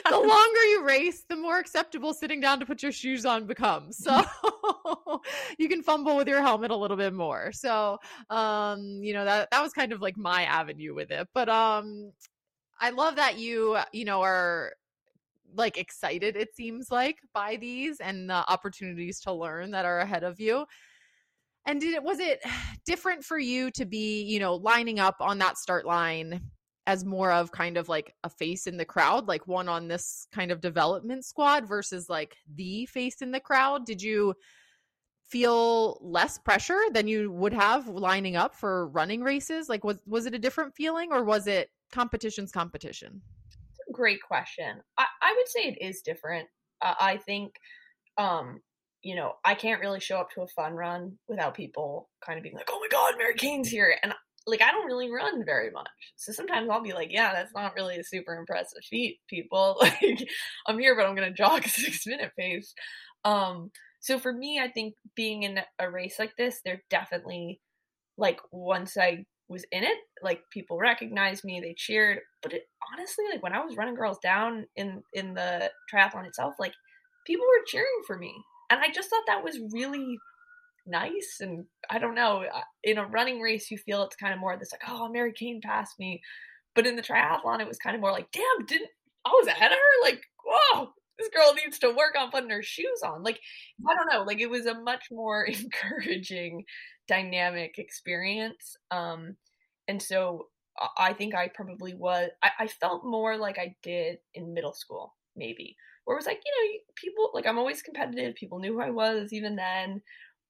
the longer you race, the more acceptable sitting down to put your shoes on becomes. So you can fumble with your helmet a little bit more. So, um, you know, that, that was kind of like my avenue with it. But um, I love that you, you know, are like excited, it seems like, by these and the opportunities to learn that are ahead of you. And did it, was it different for you to be, you know, lining up on that start line as more of kind of like a face in the crowd, like one on this kind of development squad versus like the face in the crowd? Did you feel less pressure than you would have lining up for running races? Like, was, was it a different feeling, or was it competition's competition? Great question. I, I would say it is different. Uh, I think, um, you know, I can't really show up to a fun run without people kind of being like, oh my God, Mary Cain's here. And like, I don't really run very much. So sometimes I'll be like, yeah, that's not really a super impressive feat, people. Like, I'm here, but I'm going to jog a six minute pace. Um, so for me, I think being in a race like this, there definitely, like, once I was in it, like, people recognized me, they cheered. But it, honestly, like, when I was running girls down in, in the triathlon itself, like, people were cheering for me. And I just thought that was really nice. And I don't know, in a running race, you feel it's kind of more this like, oh, Mary Cain passed me. But in the triathlon, it was kind of more like, damn, didn't I was ahead of her? Like, whoa, this girl needs to work on putting her shoes on. Like, I don't know, like, it was a much more encouraging, dynamic experience. Um, and so I think I probably was, I, I felt more like I did in middle school, maybe. Where it was like, you know, people, like, I'm always competitive. People knew who I was even then,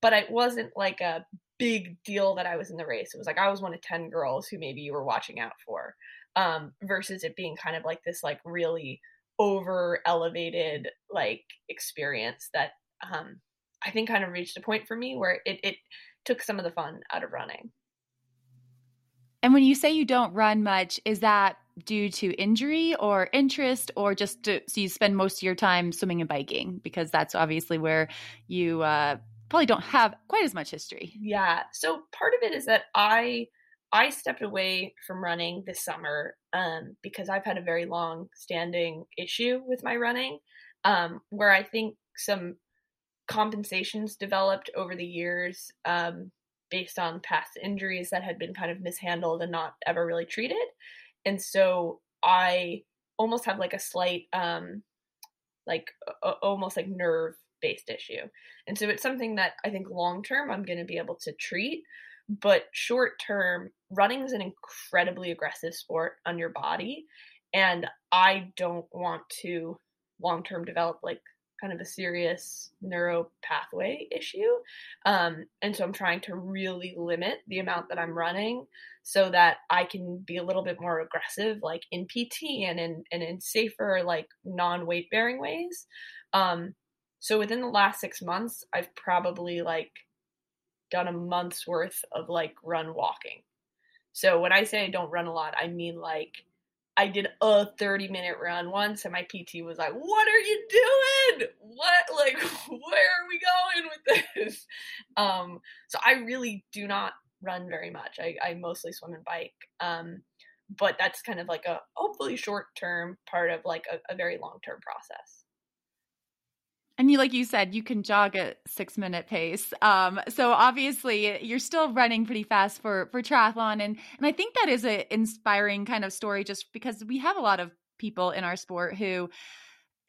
but it wasn't like a big deal that I was in the race. It was like, I was one of ten girls who maybe you were watching out for, um, versus it being kind of like this, like, really over elevated, like, experience that, um, I think kind of reached a point for me where it, it took some of the fun out of running. And when you say you don't run much, is that due to injury or interest, or just to, so you spend most of your time swimming and biking, because that's obviously where you uh, probably don't have quite as much history? Yeah. So part of it is that I I stepped away from running this summer um, because I've had a very long standing issue with my running, um, where I think some compensations developed over the years um, based on past injuries that had been kind of mishandled and not ever really treated. And so I almost have like a slight, um, like a, almost like nerve based issue. And so it's something that I think long-term I'm going to be able to treat, but short-term, running is an incredibly aggressive sport on your body. And I don't want to long-term develop like kind of a serious neuro pathway issue. Um, and so I'm trying to really limit the amount that I'm running so that I can be a little bit more aggressive, like in P T and in, and in safer, like non-weight bearing ways. Um, so within the last six months, I've probably like done a month's worth of like run walking. So when I say I don't run a lot, I mean like I did a thirty minute run once and my P T was like, what are you doing? What, like, where are we going with this? Um, so I really do not run very much. I, I mostly swim and bike. Um, but that's kind of like a hopefully short-term part of like a, a very long-term process. And you, like you said, you can jog at six minute pace. Um, so obviously you're still running pretty fast for, for triathlon. And, and I think that is an inspiring kind of story, just because we have a lot of people in our sport who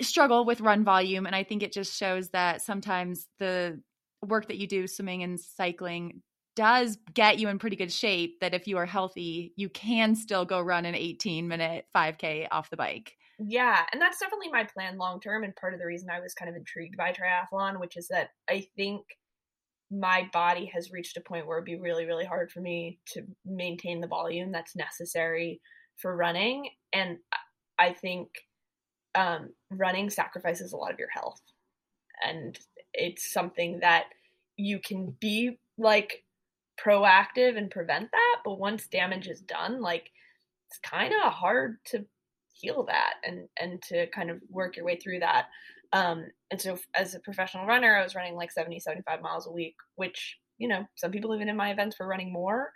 struggle with run volume. And I think it just shows that sometimes the work that you do, swimming and cycling, does get you in pretty good shape, that if you are healthy, you can still go run an eighteen minute five K off the bike. Yeah. And that's definitely my plan long-term. And part of the reason I was kind of intrigued by triathlon, which is that I think my body has reached a point where it'd be really, really hard for me to maintain the volume that's necessary for running. And I think um, running sacrifices a lot of your health. And it's something that you can be like proactive and prevent that. But once damage is done, like it's kind of hard to heal that and and to kind of work your way through that. Um, and so as a professional runner, I was running like seventy, seventy-five miles a week, which, you know, some people even in my events were running more.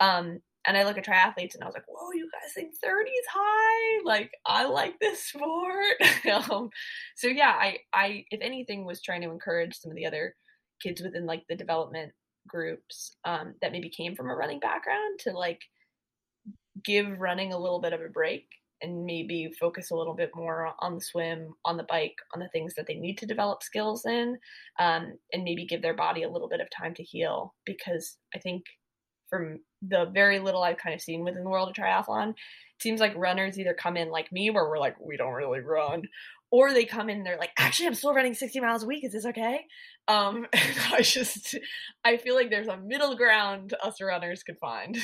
Um, and I look at triathletes and I was like, whoa, you guys think thirty is high? Like, I like this sport. um, so yeah, I, I, if anything, was trying to encourage some of the other kids within like the development groups um, that maybe came from a running background to like give running a little bit of a break. and maybe focus a little bit more on the swim, on the bike, on the things that they need to develop skills in, um, and maybe give their body a little bit of time to heal. Because I think from the very little I've kind of seen within the world of triathlon, it seems like runners either come in like me, where we're like, we don't really run, or they come in and they're like, actually, I'm still running sixty miles a week. Is this okay? Um, I just, I feel like there's a middle ground us runners could find.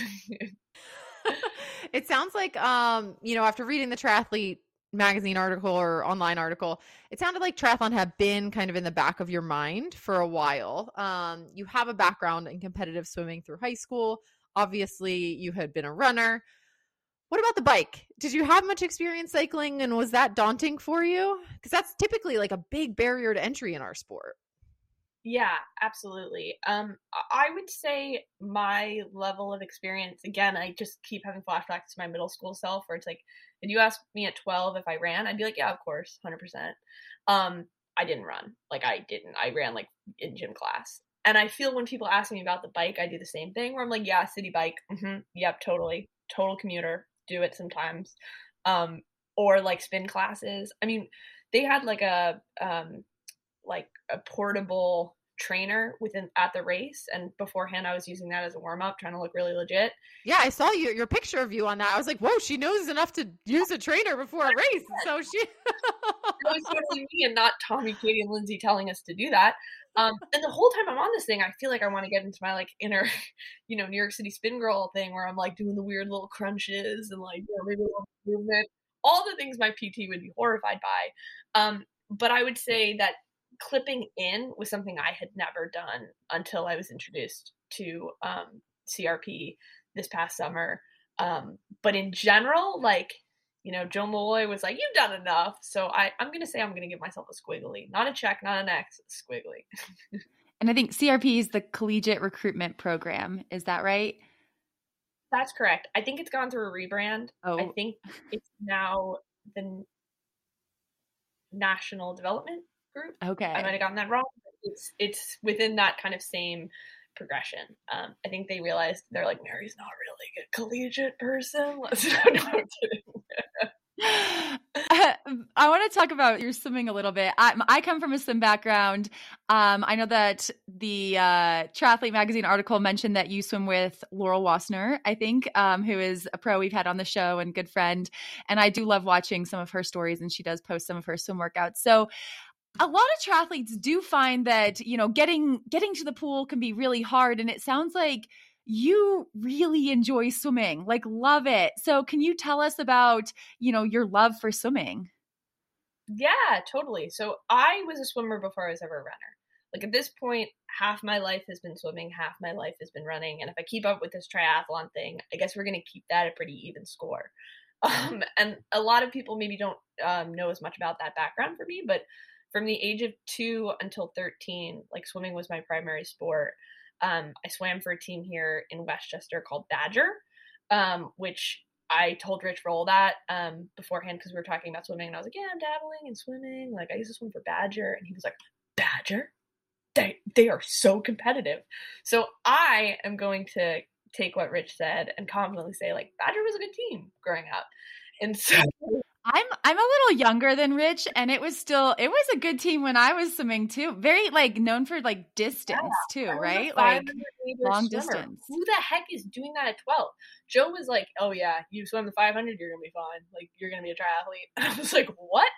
It sounds like, um, you know, after reading the Triathlete Magazine article or online article, it sounded like triathlon had been kind of in the back of your mind for a while. Um, you have a background in competitive swimming through high school. Obviously, you had been a runner. What about the bike? Did you have much experience cycling, and was that daunting for you? Because that's typically like a big barrier to entry in our sport. Yeah, absolutely. Um, I would say my level of experience, again, I just keep having flashbacks to my middle school self, where it's like, if you asked me at twelve if I ran, I'd be like, yeah, of course, one hundred percent. Um, I didn't run. Like I didn't. I ran like in gym class. And I feel when people ask me about the bike, I do the same thing where I'm like, yeah, city bike. Mm-hmm. Yep, totally. Total commuter. Do it sometimes. Um, or like spin classes. I mean, they had like a um, like a portable trainer within at the race, and beforehand I was using that as a warm-up, trying to look really legit. Yeah, I saw you your picture of you on that. I was like, whoa, she knows enough to use a trainer before a race. So she that was totally me and not Tommy, Katie, and Lindsay telling us to do that. Um and the whole time I'm on this thing, I feel like I want to get into my like inner, you know, New York City spin girl thing where I'm like doing the weird little crunches and like, you know, maybe a little movement, all the things my P T would be horrified by. Um but I would say that clipping in was something I had never done until I was introduced to um, C R P this past summer. Um, but in general, like, you know, Joe Malloy was like, you've done enough. So I, I'm going to say I'm going to give myself a squiggly, not a check, not an X, squiggly. And I think C R P is the Collegiate Recruitment Program. Is that right? That's correct. I think it's gone through a rebrand. Oh. I think it's now the National Development Group. Okay. I might have gotten that wrong. It's it's within that kind of same progression. Um, I think they realized they're like, Mary's not really a good collegiate person. Let's not uh, I want to talk about your swimming a little bit. I, I come from a swim background. Um, I know that the uh, Triathlete Magazine article mentioned that you swim with Laurel Wassner, I think, um, who is a pro we've had on the show and good friend. And I do love watching some of her stories, and she does post some of her swim workouts. So a lot of triathletes do find that, you know, getting getting to the pool can be really hard. And it sounds like you really enjoy swimming, like love it. So can you tell us about, you know, your love for swimming? Yeah, totally. So I was a swimmer before I was ever a runner. Like at this point, half my life has been swimming, half my life has been running. And if I keep up with this triathlon thing, I guess we're going to keep that a pretty even score. Um, and a lot of people maybe don't um, know as much about that background for me, but from the age of two until thirteen, like swimming was my primary sport. Um, I swam for a team here in Westchester called Badger, um, which I told Rich Roll that um, beforehand because we were talking about swimming, and I was like, yeah, I'm dabbling in swimming. Like, I used to swim for Badger. And he was like, Badger? They, they are so competitive. So I am going to take what Rich said and confidently say, like, Badger was a good team growing up. And so I'm I'm a little younger than Rich, and it was still it was a good team when I was swimming too. Very like known for like distance yeah, too, right? Like long swimmer. Distance. Who the heck is doing that at twelve? Joe was like, "Oh yeah, you swim the five hundred, you're gonna be fine. Like you're gonna be a triathlete." And I was like, "What?"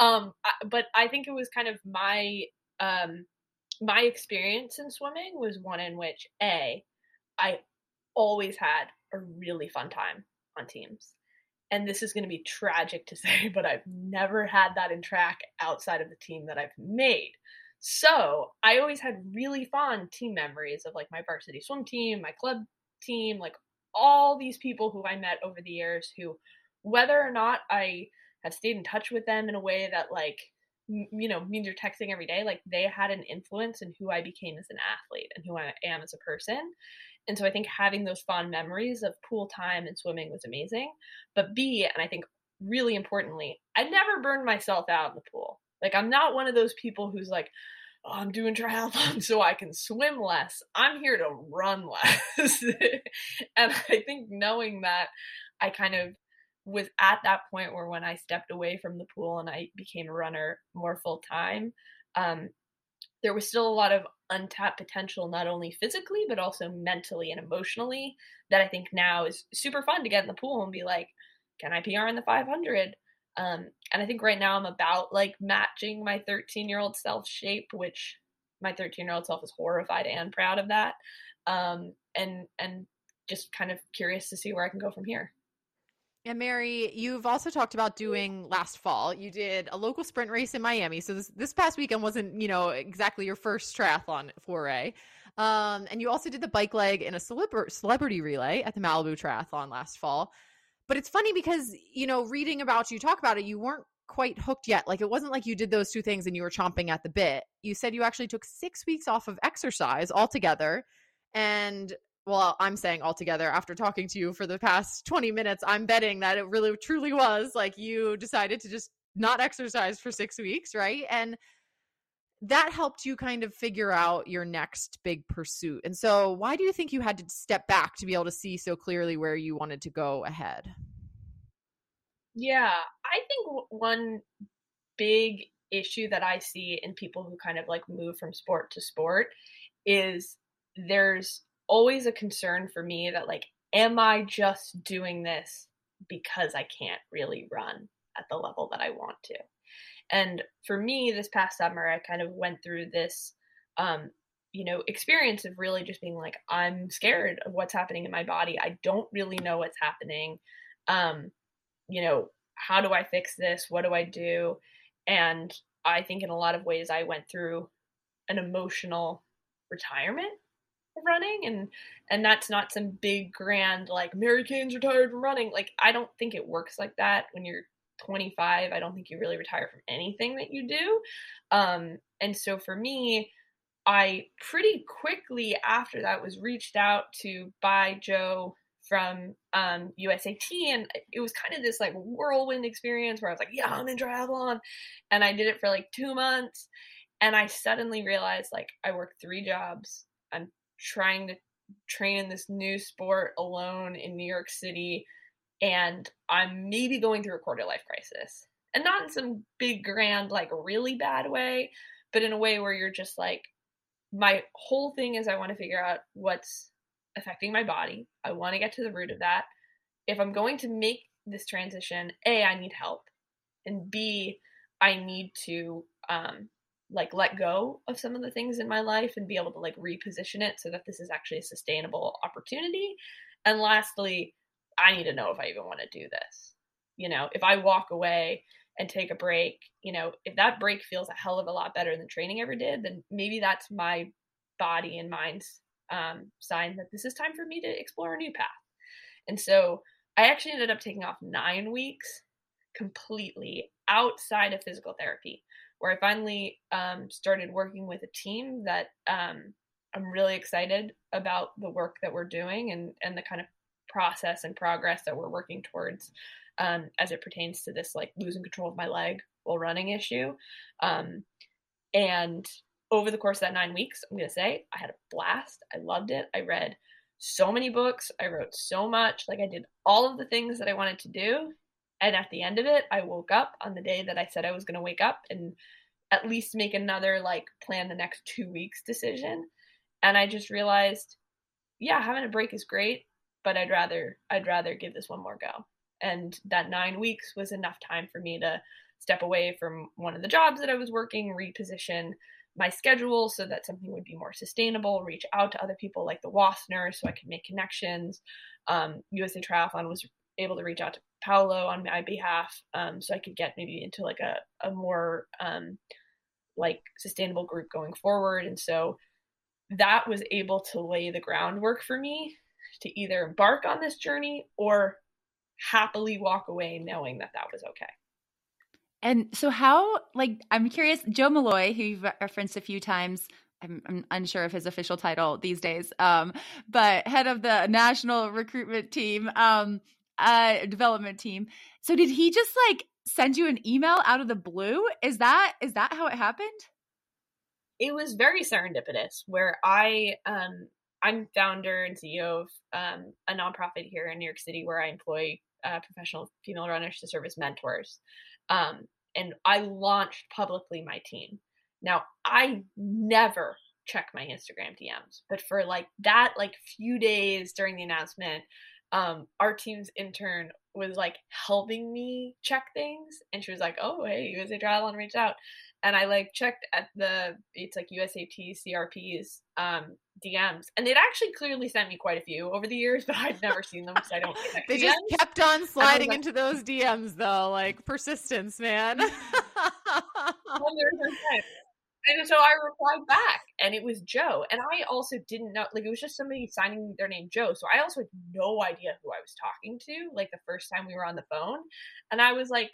Um, I, but I think it was kind of my um my experience in swimming was one in which A, I always had a really fun time on teams. And this is going to be tragic to say, but I've never had that in track outside of the team that I've made. So I always had really fond team memories of like my varsity swim team, my club team, like all these people who I met over the years who, whether or not I have stayed in touch with them in a way that like, you know, means you're texting every day, like they had an influence in who I became as an athlete and who I am as a person. And so I think having those fond memories of pool time and swimming was amazing. But B, and I think really importantly, I never burned myself out in the pool. Like I'm not one of those people who's like, oh, I'm doing triathlon so I can swim less. I'm here to run less. And I think knowing that I kind of was at that point where when I stepped away from the pool and I became a runner more full time, um, there was still a lot of untapped potential, not only physically, but also mentally and emotionally, that I think now is super fun to get in the pool and be like, can I P R in the five hundred? Um, and I think right now I'm about like matching my thirteen year old self shape, which my thirteen year old self is horrified and proud of that. Um, and, and just kind of curious to see where I can go from here. And Mary, you've also talked about doing last fall, you did a local sprint race in Miami. So this, this past weekend wasn't, you know, exactly your first triathlon foray. Um, and you also did the bike leg in a celebra- celebrity relay at the Malibu Triathlon last fall. But it's funny because, you know, reading about you, talk about it, you weren't quite hooked yet. Like it wasn't like you did those two things and you were chomping at the bit. You said you actually took six weeks off of exercise altogether. And well, I'm saying altogether after talking to you for the past twenty minutes, I'm betting that it really truly was like you decided to just not exercise for six weeks, right? And that helped you kind of figure out your next big pursuit. And so why do you think you had to step back to be able to see so clearly where you wanted to go ahead? Yeah, I think one big issue that I see in people who kind of like move from sport to sport is there's always a concern for me that like, am I just doing this because I can't really run at the level that I want to? And for me, this past summer, I kind of went through this, um, you know, experience of really just being like, I'm scared of what's happening in my body. I don't really know what's happening. Um, you know, how do I fix this? What do I do? And I think in a lot of ways, I went through an emotional retirement of running. And, and that's not some big grand, like Mary Cain's retired from running. Like, I don't think it works like that when you're twenty-five. I don't think you really retire from anything that you do. Um, and so for me, I pretty quickly after that was reached out to by Joe from um, U S A T. And it was kind of this like whirlwind experience where I was like, yeah, I'm in triathlon. And I did it for like two months. And I suddenly realized like I work three jobs. I'm trying to train in this new sport alone in New York City. And I'm maybe going through a quarter life crisis, and not in some big grand, like really bad way, but in a way where you're just like, my whole thing is I want to figure out what's affecting my body. I want to get to the root of that. If I'm going to make this transition, A, I need help, and B, I need to, um, like let go of some of the things in my life and be able to like reposition it so that this is actually a sustainable opportunity. And lastly, I need to know if I even want to do this. You know, if I walk away and take a break, you know, if that break feels a hell of a lot better than training ever did, then maybe that's my body and mind's um, sign that this is time for me to explore a new path. And so I actually ended up taking off nine weeks completely outside of physical therapy, where I finally um, started working with a team that um, I'm really excited about the work that we're doing and, and the kind of process and progress that we're working towards um, as it pertains to this like losing control of my leg while running issue. Um, and over the course of that nine weeks, I'm going to say I had a blast. I loved it. I read so many books. I wrote so much. Like I did all of the things that I wanted to do. And at the end of it, I woke up on the day that I said I was going to wake up and at least make another like plan the next two weeks decision. And I just realized, yeah, having a break is great, but I'd rather, I'd rather give this one more go. And that nine weeks was enough time for me to step away from one of the jobs that I was working, reposition my schedule so that something would be more sustainable, reach out to other people like the Wassner so I could make connections. Um, U S A Triathlon was able to reach out to Paolo on my behalf. Um, so I could get maybe into like a, a more um, like sustainable group going forward. And so that was able to lay the groundwork for me to either embark on this journey or happily walk away knowing that that was okay. And so how, like, I'm curious, Joe Malloy, who you've referenced a few times, I'm, I'm unsure of his official title these days, um, but head of the national recruitment team, um, uh, development team. So did he just like send you an email out of the blue? Is that, is that how it happened? It was very serendipitous where I, um, I'm founder and C E O of um, a nonprofit here in New York City where I employ uh, professional female runners to serve as mentors. Um, and I launched publicly my team. Now, I never check my Instagram D Ms, but for like that, like few days during the announcement, um, our team's intern was like helping me check things. And she was like, oh, hey, U S A Triathlon reached out. And I like checked at the, it's like U S A T C R P's um, D Ms. And they'd actually clearly sent me quite a few over the years, but I'd never seen them because I don't check They D Ms. Just kept on sliding like, into those D Ms though, like persistence, man. And so I replied back, and it was Joe. And I also didn't know, like, it was just somebody signing their name Joe. So I also had no idea who I was talking to, like, the first time we were on the phone. And I was like,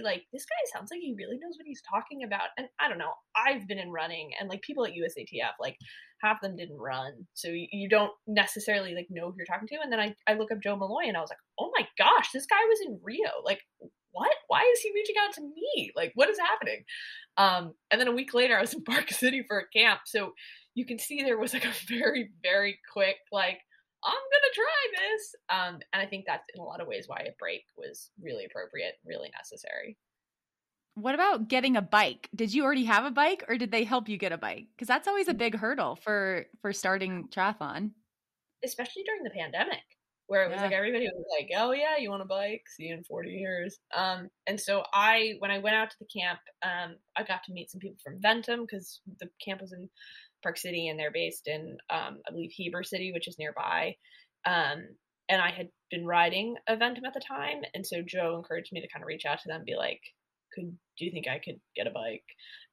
like, this guy sounds like he really knows what he's talking about. And I don't know, I've been in running, and, like, people at U S A T F, like, half of them didn't run. So you, you don't necessarily, like, know who you're talking to. And then I, I look up Joe Malloy, and I was like, oh, my gosh, this guy was in Rio. Like, what? Why is he reaching out to me? Like, what is happening? Um, and then a week later, I was in Park City for a camp. So you can see there was like a very, very quick, like, I'm going to try this. Um, and I think that's in a lot of ways why a break was really appropriate, really necessary. What about getting a bike? Did you already have a bike, or did they help you get a bike? Because that's always a big hurdle for, for starting triathlon. Especially during the pandemic. Where it was yeah. like, everybody was like, oh yeah, you want a bike? See you in forty years. Um, and so I, when I went out to the camp, um, I got to meet some people from Ventum, because the camp was in Park City, and they're based in, um, I believe Heber City, which is nearby. Um, and I had been riding a Ventum at the time. And so Joe encouraged me to kind of reach out to them and be like, could, do you think I could get a bike?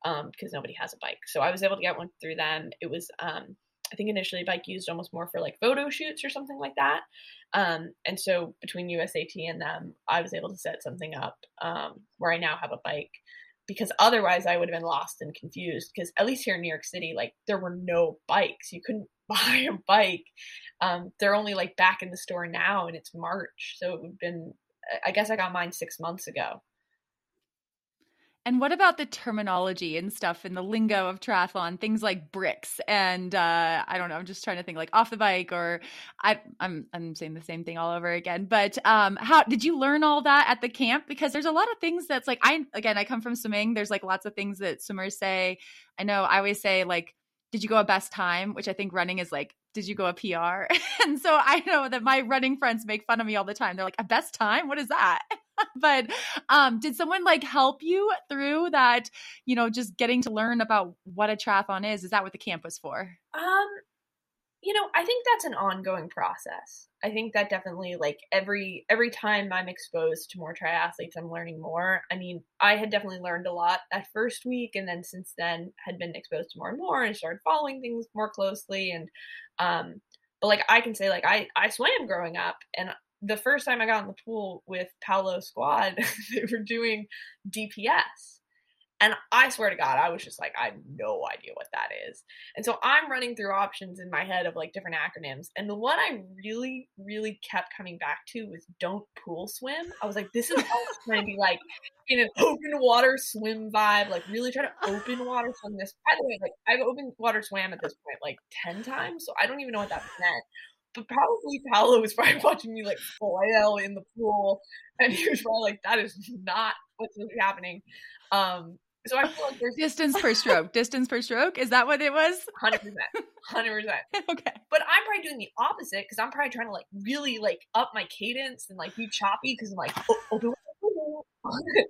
Um, because nobody has a bike. So I was able to get one through them. It was, um, I think initially bike used almost more for like photo shoots or something like that. Um, and so between U S A T and them, I was able to set something up um, where I now have a bike, because otherwise I would have been lost and confused, because at least here in New York City, like there were no bikes. You couldn't buy a bike. Um, they're only like back in the store now, and it's March. So it would have been, I guess I got mine six months ago. And what about the terminology and stuff and the lingo of triathlon, things like bricks and uh, I don't know, I'm just trying to think like off the bike, or I, I'm I'm saying the same thing all over again. But um, how did you learn all that at the camp? Because there's a lot of things that's like, I again, I come from swimming. There's like lots of things that swimmers say. I know I always say like, did you go a best time? Which I think running is like, did you go a P R? And so I know that my running friends make fun of me all the time. They're like, a best time? What is that? But um, did someone like help you through that, you know, just getting to learn about what a triathlon is? Is that what the camp was for? Um, you know, I think that's an ongoing process. I think that definitely like every, every time I'm exposed to more triathletes, I'm learning more. I mean, I had definitely learned a lot that first week, and then since then had been exposed to more and more and started following things more closely. And, um, but like, I can say like, I, I swam growing up, and the first time I got in the pool with Paolo squad, they were doing D P S. And I swear to God, I was just like, I have no idea what that is. And so I'm running through options in my head of like different acronyms. And the one I really, really kept coming back to was don't pool swim. I was like, this is always trying to be like in an open water swim vibe, like really try to open water swim this. By the way, like I've open water swam at this point like ten times. So I don't even know what that meant. But probably Paolo was probably watching me like boil in the pool, and he was probably like, that is not what's really happening. Um, so I feel like there's distance per stroke, distance per stroke. Is that what it was? one hundred percent, one hundred percent. Okay. But I'm probably doing the opposite, because I'm probably trying to like really like up my cadence and like be choppy, because I'm like, oh, open water.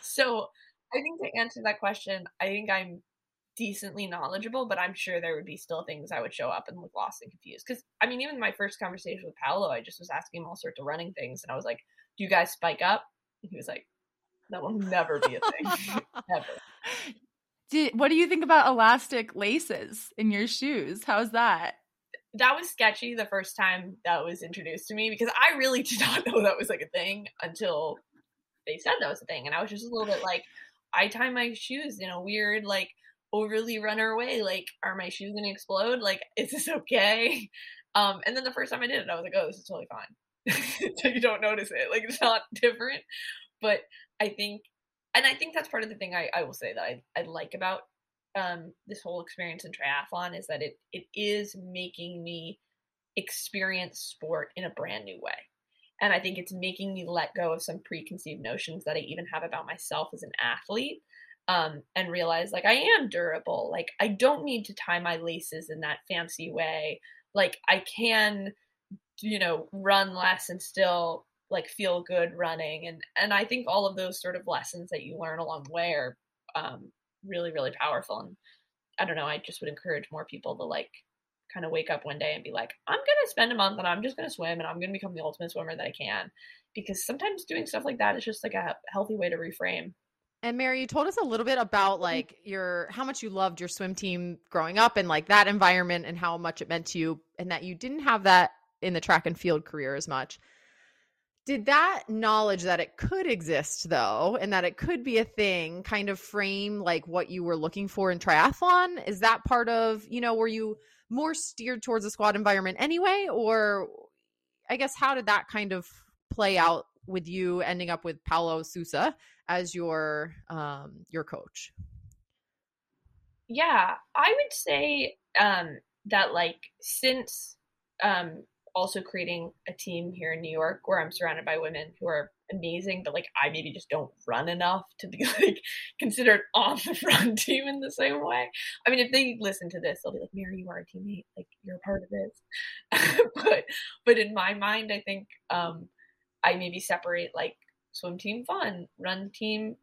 So I think to answer that question, I think I'm decently knowledgeable, but I'm sure there would be still things I would show up and look lost and confused. Because I mean, even my first conversation with Paolo, I just was asking him all sorts of running things, and I was like, "Do you guys spike up?" And he was like, "That will never be a thing, ever." Did, what do you think about elastic laces in your shoes? How's that? That was sketchy the first time that was introduced to me, because I really did not know that was like a thing until they said that was a thing, and I was just a little bit like, I tie my shoes in a weird like overly runner way, like, are my shoes gonna explode? Like, is this okay? Um, and then the first time I did it, I was like, oh, this is totally fine. So you don't notice it. Like, it's not different. But I think, and I think that's part of the thing I, I will say that I, I like about um, this whole experience in triathlon is that it it is making me experience sport in a brand new way. And I think it's making me let go of some preconceived notions that I even have about myself as an athlete, um, and realize, like, I am durable. Like, I don't need to tie my laces in that fancy way. Like, I can, you know, run less and still, like, feel good running. And, and I think all of those sort of lessons that you learn along the way are um, really, really powerful. And I don't know, I just would encourage more people to, like, kind of wake up one day and be like, I'm going to spend a month and I'm just going to swim and I'm going to become the ultimate swimmer that I can. Because sometimes doing stuff like that is just like a healthy way to reframe. And Mary, you told us a little bit about like your, how much you loved your swim team growing up and like that environment and how much it meant to you, and that you didn't have that in the track and field career as much. Did that knowledge that it could exist though, and that it could be a thing, kind of frame like what you were looking for in triathlon? Is that part of, you know, were you more steered towards a squad environment anyway? Or I guess, how did that kind of play out with you ending up with Paolo Sousa as your, um, your coach? Yeah, I would say, um, that like, since, um, also creating a team here in New York where I'm surrounded by women who are amazing, but like, I maybe just don't run enough to be like considered on the front team in the same way. I mean, if they listen to this, they'll be like, Mary, you are a teammate, like you're a part of this. but, but in my mind, I think, um, I maybe separate like swim team fun, run team,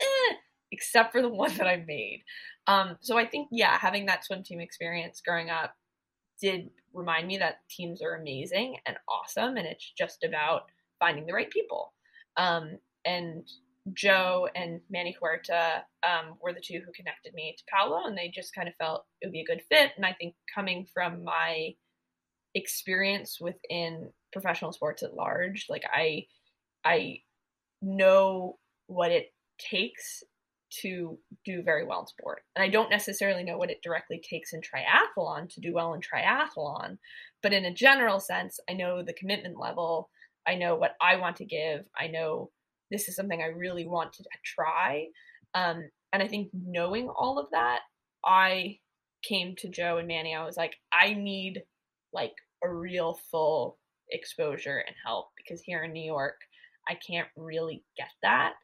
eh, except for the one that I made. Um, so I think, yeah, having that swim team experience growing up did remind me that teams are amazing and awesome. And it's just about finding the right people. Um, and Joe and Manny Huerta um, were the two who connected me to Paolo, and they just kind of felt it would be a good fit. And I think coming from my experience within professional sports at large, like I, I know what it takes to do very well in sport. And I don't necessarily know what it directly takes in triathlon to do well in triathlon, but in a general sense, I know the commitment level. I know what I want to give. I know this is something I really want to try. Um, and I think knowing all of that, I came to Joe and Manny. I was like, I need like a real full exposure and help, because here in New York, I can't really get that.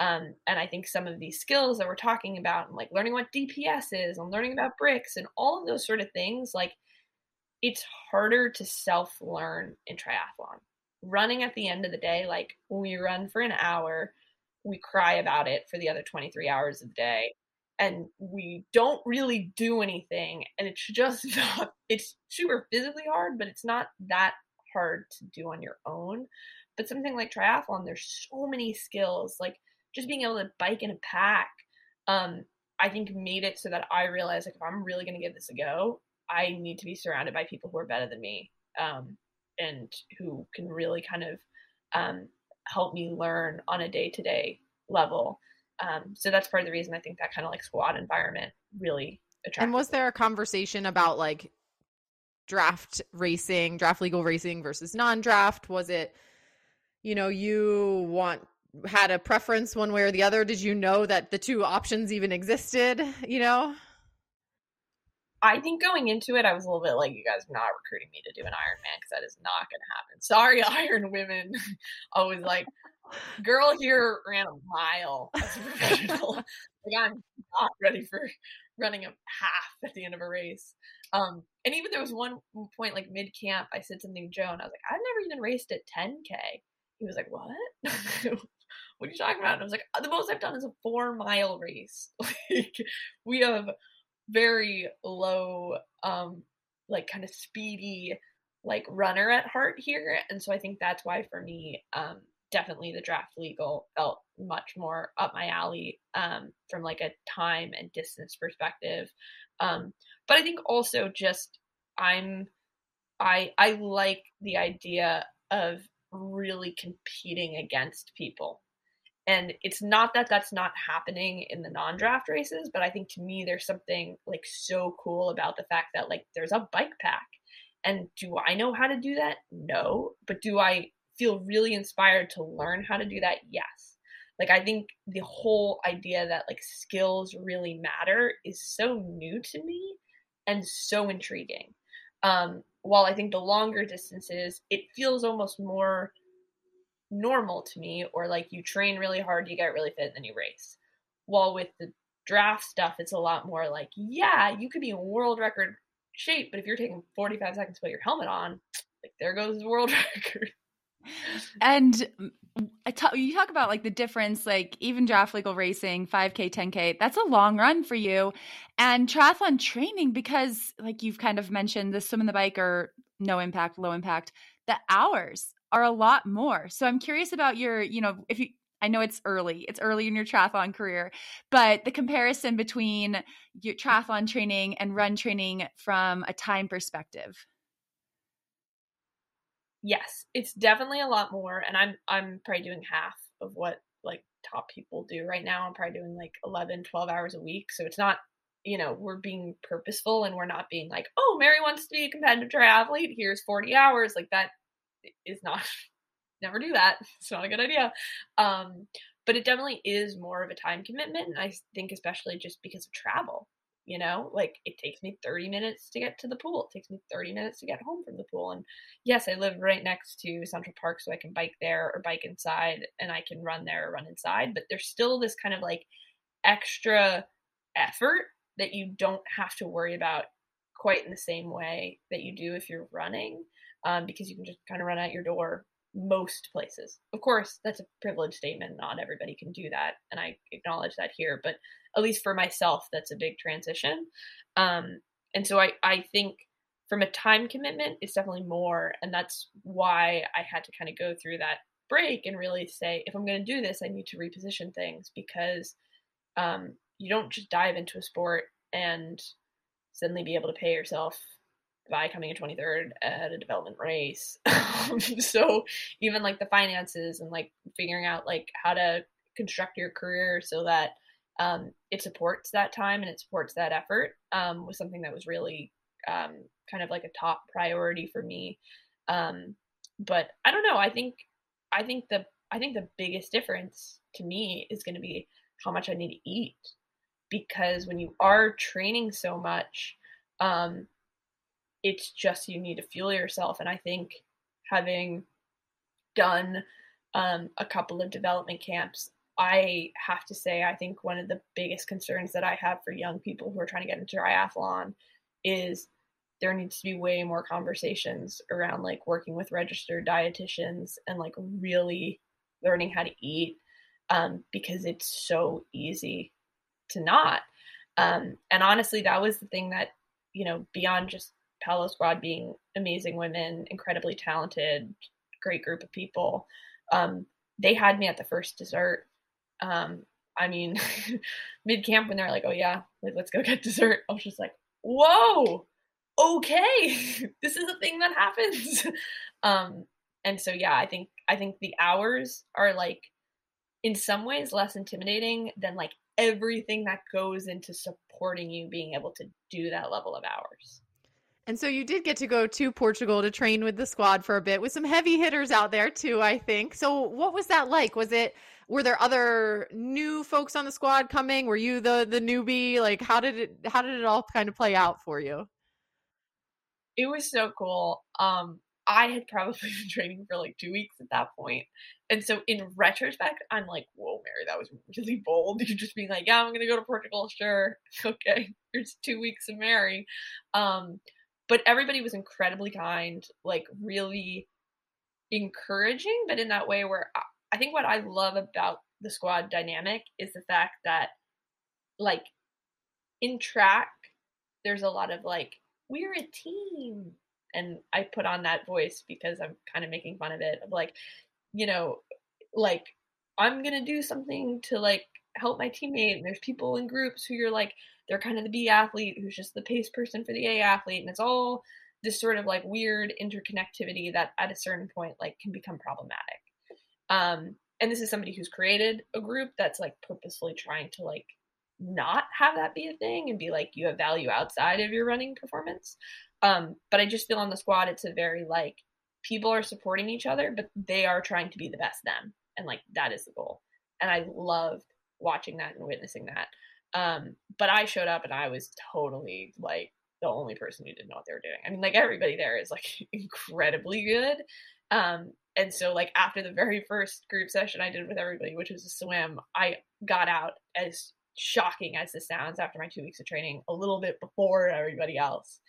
Um, and I think some of these skills that we're talking about, and like learning what D P S is and learning about bricks and all of those sort of things, like it's harder to self-learn in triathlon. Running at the end of the day, like when we run for an hour, we cry about it for the other twenty-three hours of the day, and we don't really do anything. And it's just not, it's super physically hard, but it's not that hard to do on your own. But something like triathlon, there's so many skills, like just being able to bike in a pack, um, I think made it so that I realized, like, if I'm really going to give this a go, I need to be surrounded by people who are better than me, um, and who can really kind of um, help me learn on a day-to-day level. Um, so that's part of the reason I think that kind of like squad environment really attracted. And was there a conversation about like draft racing, draft legal racing versus non-draft? Was it, you know, you want had a preference one way or the other? Did you know that the two options even existed, you know? I think going into it, I was a little bit like, you guys are not recruiting me to do an Ironman, because that is not going to happen. Sorry, Iron Women. I was like, girl here ran a mile as a professional. Like, I'm not ready for running a half at the end of a race. Um, and even there was one point, like mid-camp, I said something to Joe, and I was like, I've never even raced at ten K. He was like, what? What are you talking about? And I was like, the most I've done is a four mile race. Like, we have very low, um, like kind of speedy, like runner at heart here. And so I think that's why for me, um, definitely the draft legal felt much more up my alley, um, from like a time and distance perspective. Um, but I think also just, I'm, I, I like the idea of really competing against people. And it's not that that's not happening in the non-draft races, but I think to me there's something like so cool about the fact that like there's a bike pack. And do I know how to do that? No. But do I feel really inspired to learn how to do that? Yes. Like, I think the whole idea that like skills really matter is so new to me and so intriguing. Um, while I think the longer distances, it feels almost more normal to me, or like you train really hard, you get really fit, and then you race. While with the draft stuff, it's a lot more like, yeah, you could be in world record shape, but if you're taking forty-five seconds to put your helmet on, like there goes the world record. And I t- you talk about like the difference, like even draft legal racing, five K, ten K, that's a long run for you. And triathlon training, because like you've kind of mentioned the swim and the bike are no impact, low impact, the hours are a lot more. So I'm curious about your, you know, if you, I know it's early, it's early in your triathlon career, but the comparison between your triathlon training and run training from a time perspective. Yes, it's definitely a lot more. And I'm, I'm probably doing half of what like top people do right now. I'm probably doing like eleven, twelve hours a week. So it's not, you know, we're being purposeful and we're not being like, oh, Mary wants to be a competitive triathlete. Here's forty hours. Like that is not, never do that. It's not a good idea. Um, but it definitely is more of a time commitment. And I think especially just because of travel, you know, like it takes me thirty minutes to get to the pool. It takes me thirty minutes to get home from the pool. And yes, I live right next to Central Park, so I can bike there or bike inside, and I can run there or run inside. But there's still this kind of like extra effort that you don't have to worry about quite in the same way that you do if you're running, um, because you can just kind of run out your door most places. Of course, that's a privileged statement. Not everybody can do that. And I acknowledge that here, but at least for myself, that's a big transition. Um, and so I, I think from a time commitment, it's definitely more. And that's why I had to kind of go through that break and really say, if I'm going to do this, I need to reposition things, because um, you don't just dive into a sport and suddenly be able to pay yourself by coming in twenty-third at a development race. So even like the finances and like figuring out like how to construct your career so that um, it supports that time and it supports that effort um, was something that was really um, kind of like a top priority for me. Um, but I don't know. I think, I think the, I think the biggest difference to me is going to be how much I need to eat, because when you are training so much, um, it's just, you need to fuel yourself. And I think having done um, a couple of development camps, I have to say, I think one of the biggest concerns that I have for young people who are trying to get into triathlon is there needs to be way more conversations around like working with registered dietitians and like really learning how to eat, um, because it's so easy to not. Um, and honestly, that was the thing that, you know, beyond just Paolo Squad being amazing women, incredibly talented, great group of people. Um, they had me at the first dessert. Um, I mean, mid camp when they're like, oh yeah, let's go get dessert. I was just like, whoa, okay. This is a thing that happens. um, and so, yeah, I think, I think the hours are like in some ways less intimidating than like everything that goes into supporting you being able to do that level of hours. And so you did get to go to Portugal to train with the squad for a bit, with some heavy hitters out there too, I think. So what was that like? Was it, were there other new folks on the squad coming? Were you the the newbie? Like how did it, how did it all kind of play out for you? It was so cool. Um, I had probably been training for like two weeks at that point. And so in retrospect, I'm like, whoa, Mary, that was really bold. You're just being like, yeah, I'm going to go to Portugal. Sure. Okay. Here's two weeks of Mary. Um, But everybody was incredibly kind, like really encouraging, but in that way where I, I think what I love about the squad dynamic is the fact that like in track, there's a lot of like, we're a team. And I put on that voice because I'm kind of making fun of it, of like, you know, like I'm going to do something to like help my teammate. And there's people in groups who you're like, they're kind of the B athlete who's just the pace person for the A athlete. And it's all this sort of like weird interconnectivity that at a certain point, like can become problematic. Um, and this is somebody who's created a group that's like purposefully trying to like not have that be a thing and be like, you have value outside of your running performance. Um, but I just feel on the squad, it's a very like people are supporting each other, but they are trying to be the best them. And like, that is the goal. And I loved watching that and witnessing that. Um, but I showed up and I was totally like the only person who didn't know what they were doing. I mean, like everybody there is like incredibly good. Um, and so like after the very first group session I did with everybody, which was a swim, I got out, as shocking as this sounds, after my two weeks of training, a little bit before everybody else.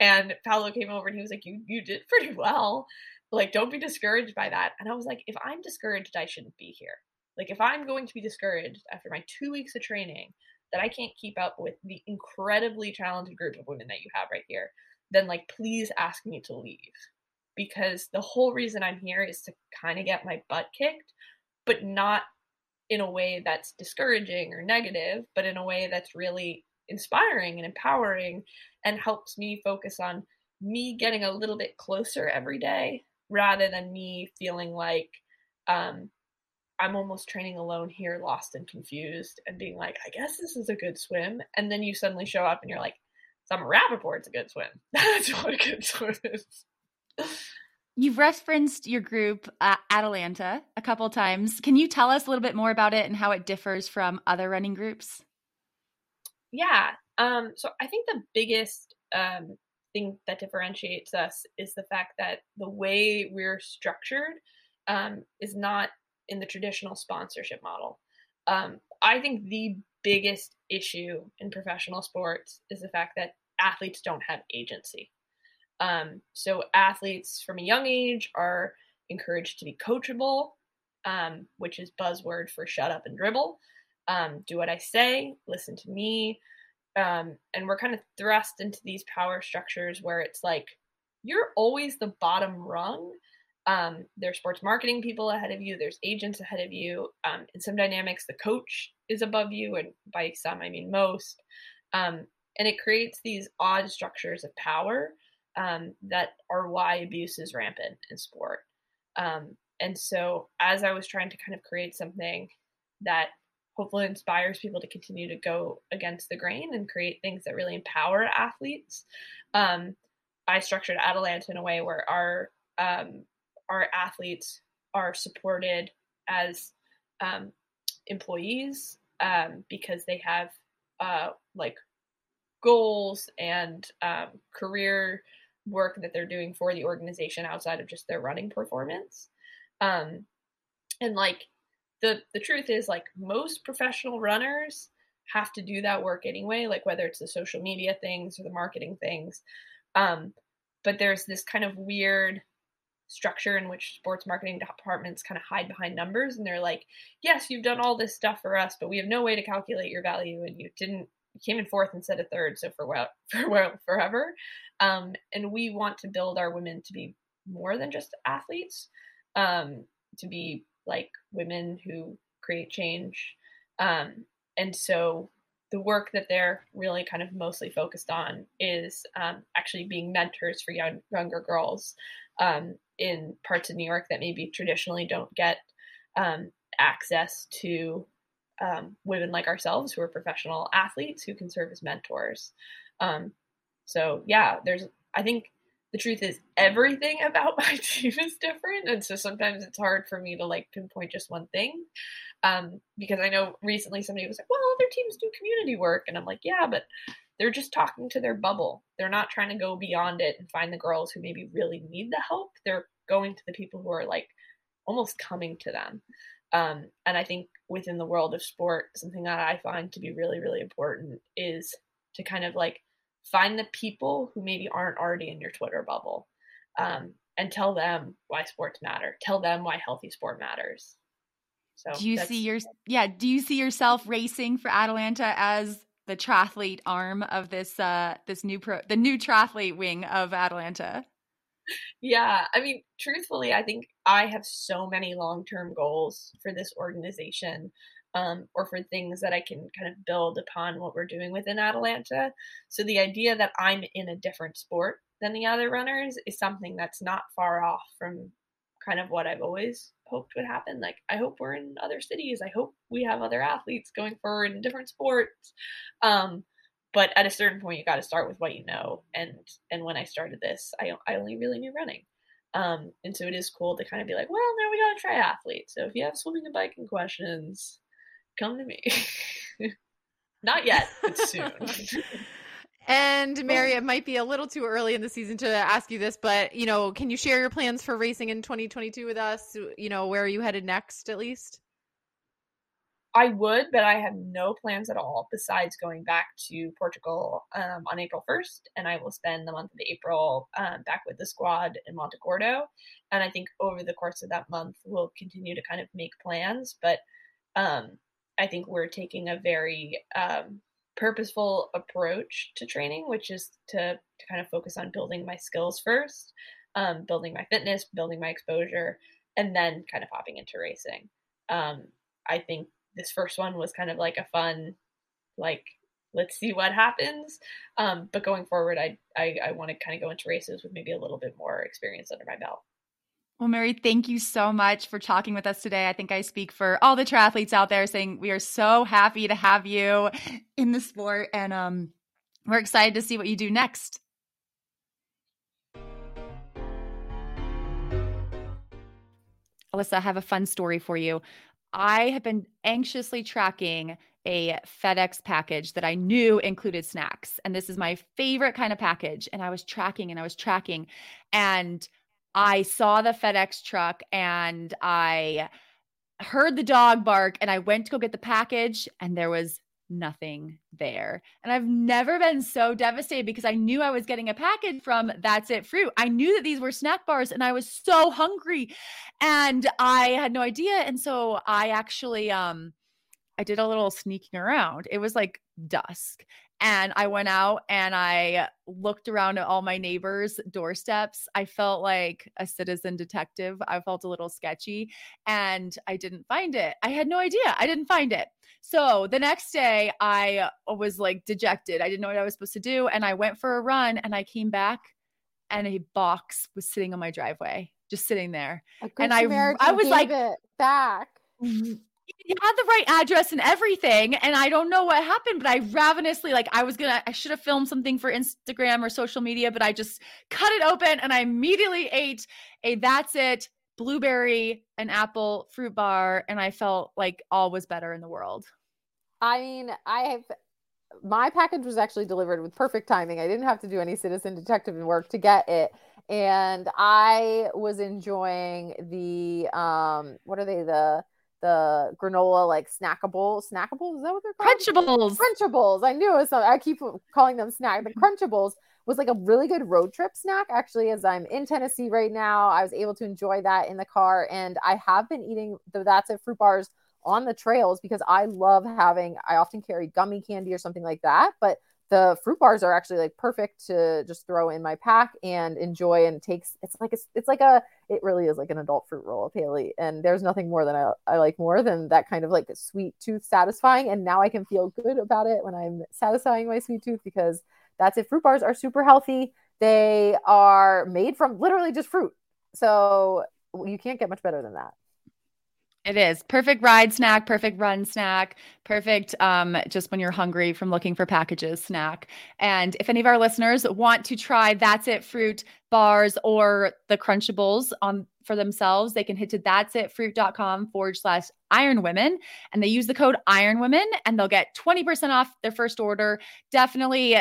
And Paolo came over and he was like, you, you did pretty well. Like, don't be discouraged by that. And I was like, if I'm discouraged, I shouldn't be here. Like, if I'm going to be discouraged after my two weeks of training that I can't keep up with the incredibly talented group of women that you have right here, then like, please ask me to leave, because the whole reason I'm here is to kind of get my butt kicked, but not in a way that's discouraging or negative, but in a way that's really inspiring and empowering and helps me focus on me getting a little bit closer every day, rather than me feeling like, um, I'm almost training alone here, lost and confused, and being like, I guess this is a good swim. And then you suddenly show up and you're like, Sam Rappaport's a good swim. That's what a good swim is. You've referenced your group, uh, Atalanta, a couple times. Can you tell us a little bit more about it and how it differs from other running groups? Yeah. Um, so I think the biggest um, thing that differentiates us is the fact that the way we're structured um, is not in the traditional sponsorship model. Um, I think the biggest issue in professional sports is the fact that athletes don't have agency. Um, so athletes from a young age are encouraged to be coachable, um, which is buzzword for shut up and dribble. Um, do what I say, listen to me. Um, and we're kind of thrust into these power structures where it's like, you're always the bottom rung. Um, there's sports marketing people ahead of you. There's agents ahead of you. Um, in some dynamics, the coach is above you, and by some, I mean most. Um, and it creates these odd structures of power um, that are why abuse is rampant in sport. Um, and so as I was trying to kind of create something that hopefully inspires people to continue to go against the grain and create things that really empower athletes, um, I structured Atalanta in a way where our um, our athletes are supported as um, employees um, because they have uh, like goals and um, career work that they're doing for the organization outside of just their running performance. Um, and like the, the truth is, like, most professional runners have to do that work anyway, like whether it's the social media things or the marketing things. Um, but there's this kind of weird structure in which sports marketing departments kind of hide behind numbers, and they're like, yes, you've done all this stuff for us, but we have no way to calculate your value, and you didn't you came in fourth instead of third, so for well for well forever. Um and we want to build our women to be more than just athletes, um to be like women who create change, um and so the work that they're really kind of mostly focused on is um, actually being mentors for young, younger girls um, in parts of New York that maybe traditionally don't get um, access to um, women like ourselves who are professional athletes who can serve as mentors. Um, so yeah, there's, I think the truth is everything about my team is different. And so sometimes it's hard for me to like pinpoint just one thing. Um, because I know recently somebody was like, well, other teams do community work. And I'm like, yeah, but they're just talking to their bubble. They're not trying to go beyond it and find the girls who maybe really need the help. They're going to the people who are like almost coming to them. Um, and I think within the world of sport, something that I find to be really, really important is to kind of like find the people who maybe aren't already in your Twitter bubble, um, and tell them why sports matter. Tell them why healthy sport matters. So do you see your yeah? Do you see yourself racing for Atalanta as the triathlete arm of this uh, this new pro the new triathlete wing of Atalanta? Yeah, I mean, truthfully, I think I have so many long term goals for this organization, um, or for things that I can kind of build upon what we're doing within Atalanta. So the idea that I'm in a different sport than the other runners is something that's not far off from kind of what I've always hoped would happen. Like, I hope we're in other cities. I hope we have other athletes going forward in different sports. Um, but at a certain point, you got to start with what you know. And, and when I started this, I, I only really knew running. Um, and so it is cool to kind of be like, well, now we got a triathlete. So if you have swimming and biking questions, come to me. Not yet, but soon. And Mary, it might be a little too early in the season to ask you this, but, you know, can you share your plans for racing in twenty twenty-two with us? You know, where are you headed next, at least? I would, but I have no plans at all besides going back to Portugal um, on April first. And I will spend the month of April um, back with the squad in Monte Gordo. And I think over the course of that month, we'll continue to kind of make plans. But um, I think we're taking a very um, purposeful approach to training, which is to, to kind of focus on building my skills first, um, building my fitness, building my exposure, and then kind of hopping into racing. Um, I think this first one was kind of like a fun, like, let's see what happens. Um, but going forward, I, I, I want to kind of go into races with maybe a little bit more experience under my belt. Well, Mary, thank you so much for talking with us today. I think I speak for all the triathletes out there saying we are so happy to have you in the sport, and um, we're excited to see what you do next. Alyssa, I have a fun story for you. I have been anxiously tracking a FedEx package that I knew included snacks. And this is my favorite kind of package. And I was tracking and I was tracking and I saw the FedEx truck and I heard the dog bark and I went to go get the package and there was nothing there. And I've never been so devastated because I knew I was getting a package from That's It Fruit. I knew that these were snack bars and I was so hungry and I had no idea. And so I actually, um, I did a little sneaking around. It was like dusk and I went out and I looked around at all my neighbors' doorsteps. I felt like a citizen detective. I felt a little sketchy and I didn't find it. I had no idea. I didn't find it. So the next day I was like dejected. I didn't know what I was supposed to do. And I went for a run and I came back and a box was sitting on my driveway, just sitting there. And I, I was like, it back. It had the right address and everything. And I don't know what happened, but I ravenously, like I was going to, I should have filmed something for Instagram or social media, but I just cut it open and I immediately ate a That's It blueberry and apple fruit bar. And I felt like all was better in the world. I mean, I have, my package was actually delivered with perfect timing. I didn't have to do any citizen detective work to get it. And I was enjoying the, um, what are they? The, the granola, like snackable, snackables. Is that what they're called? Crunchables. Crunchables. I knew it was something. I keep calling them snack, but Crunchables was like a really good road trip snack. Actually, as I'm in Tennessee right now, I was able to enjoy that in the car. And I have been eating the That's It fruit bars on the trails because I love having, I often carry gummy candy or something like that, but the fruit bars are actually like perfect to just throw in my pack and enjoy and takes, it's like, a, it's like a, it really is like an adult fruit roll up, Haley. And there's nothing more than I, I like more than that kind of like sweet tooth satisfying. And now I can feel good about it when I'm satisfying my sweet tooth because That's It fruit bars are super healthy. They are made from literally just fruit. So you can't get much better than that. It is perfect ride snack, perfect run snack, perfect um, just when you're hungry from looking for packages snack. And if any of our listeners want to try That's It fruit bars or the Crunchables on for themselves, they can hit to thatsitfruit.com forward slash Iron Women. And they use the code Iron Women and they'll get twenty percent off their first order. Definitely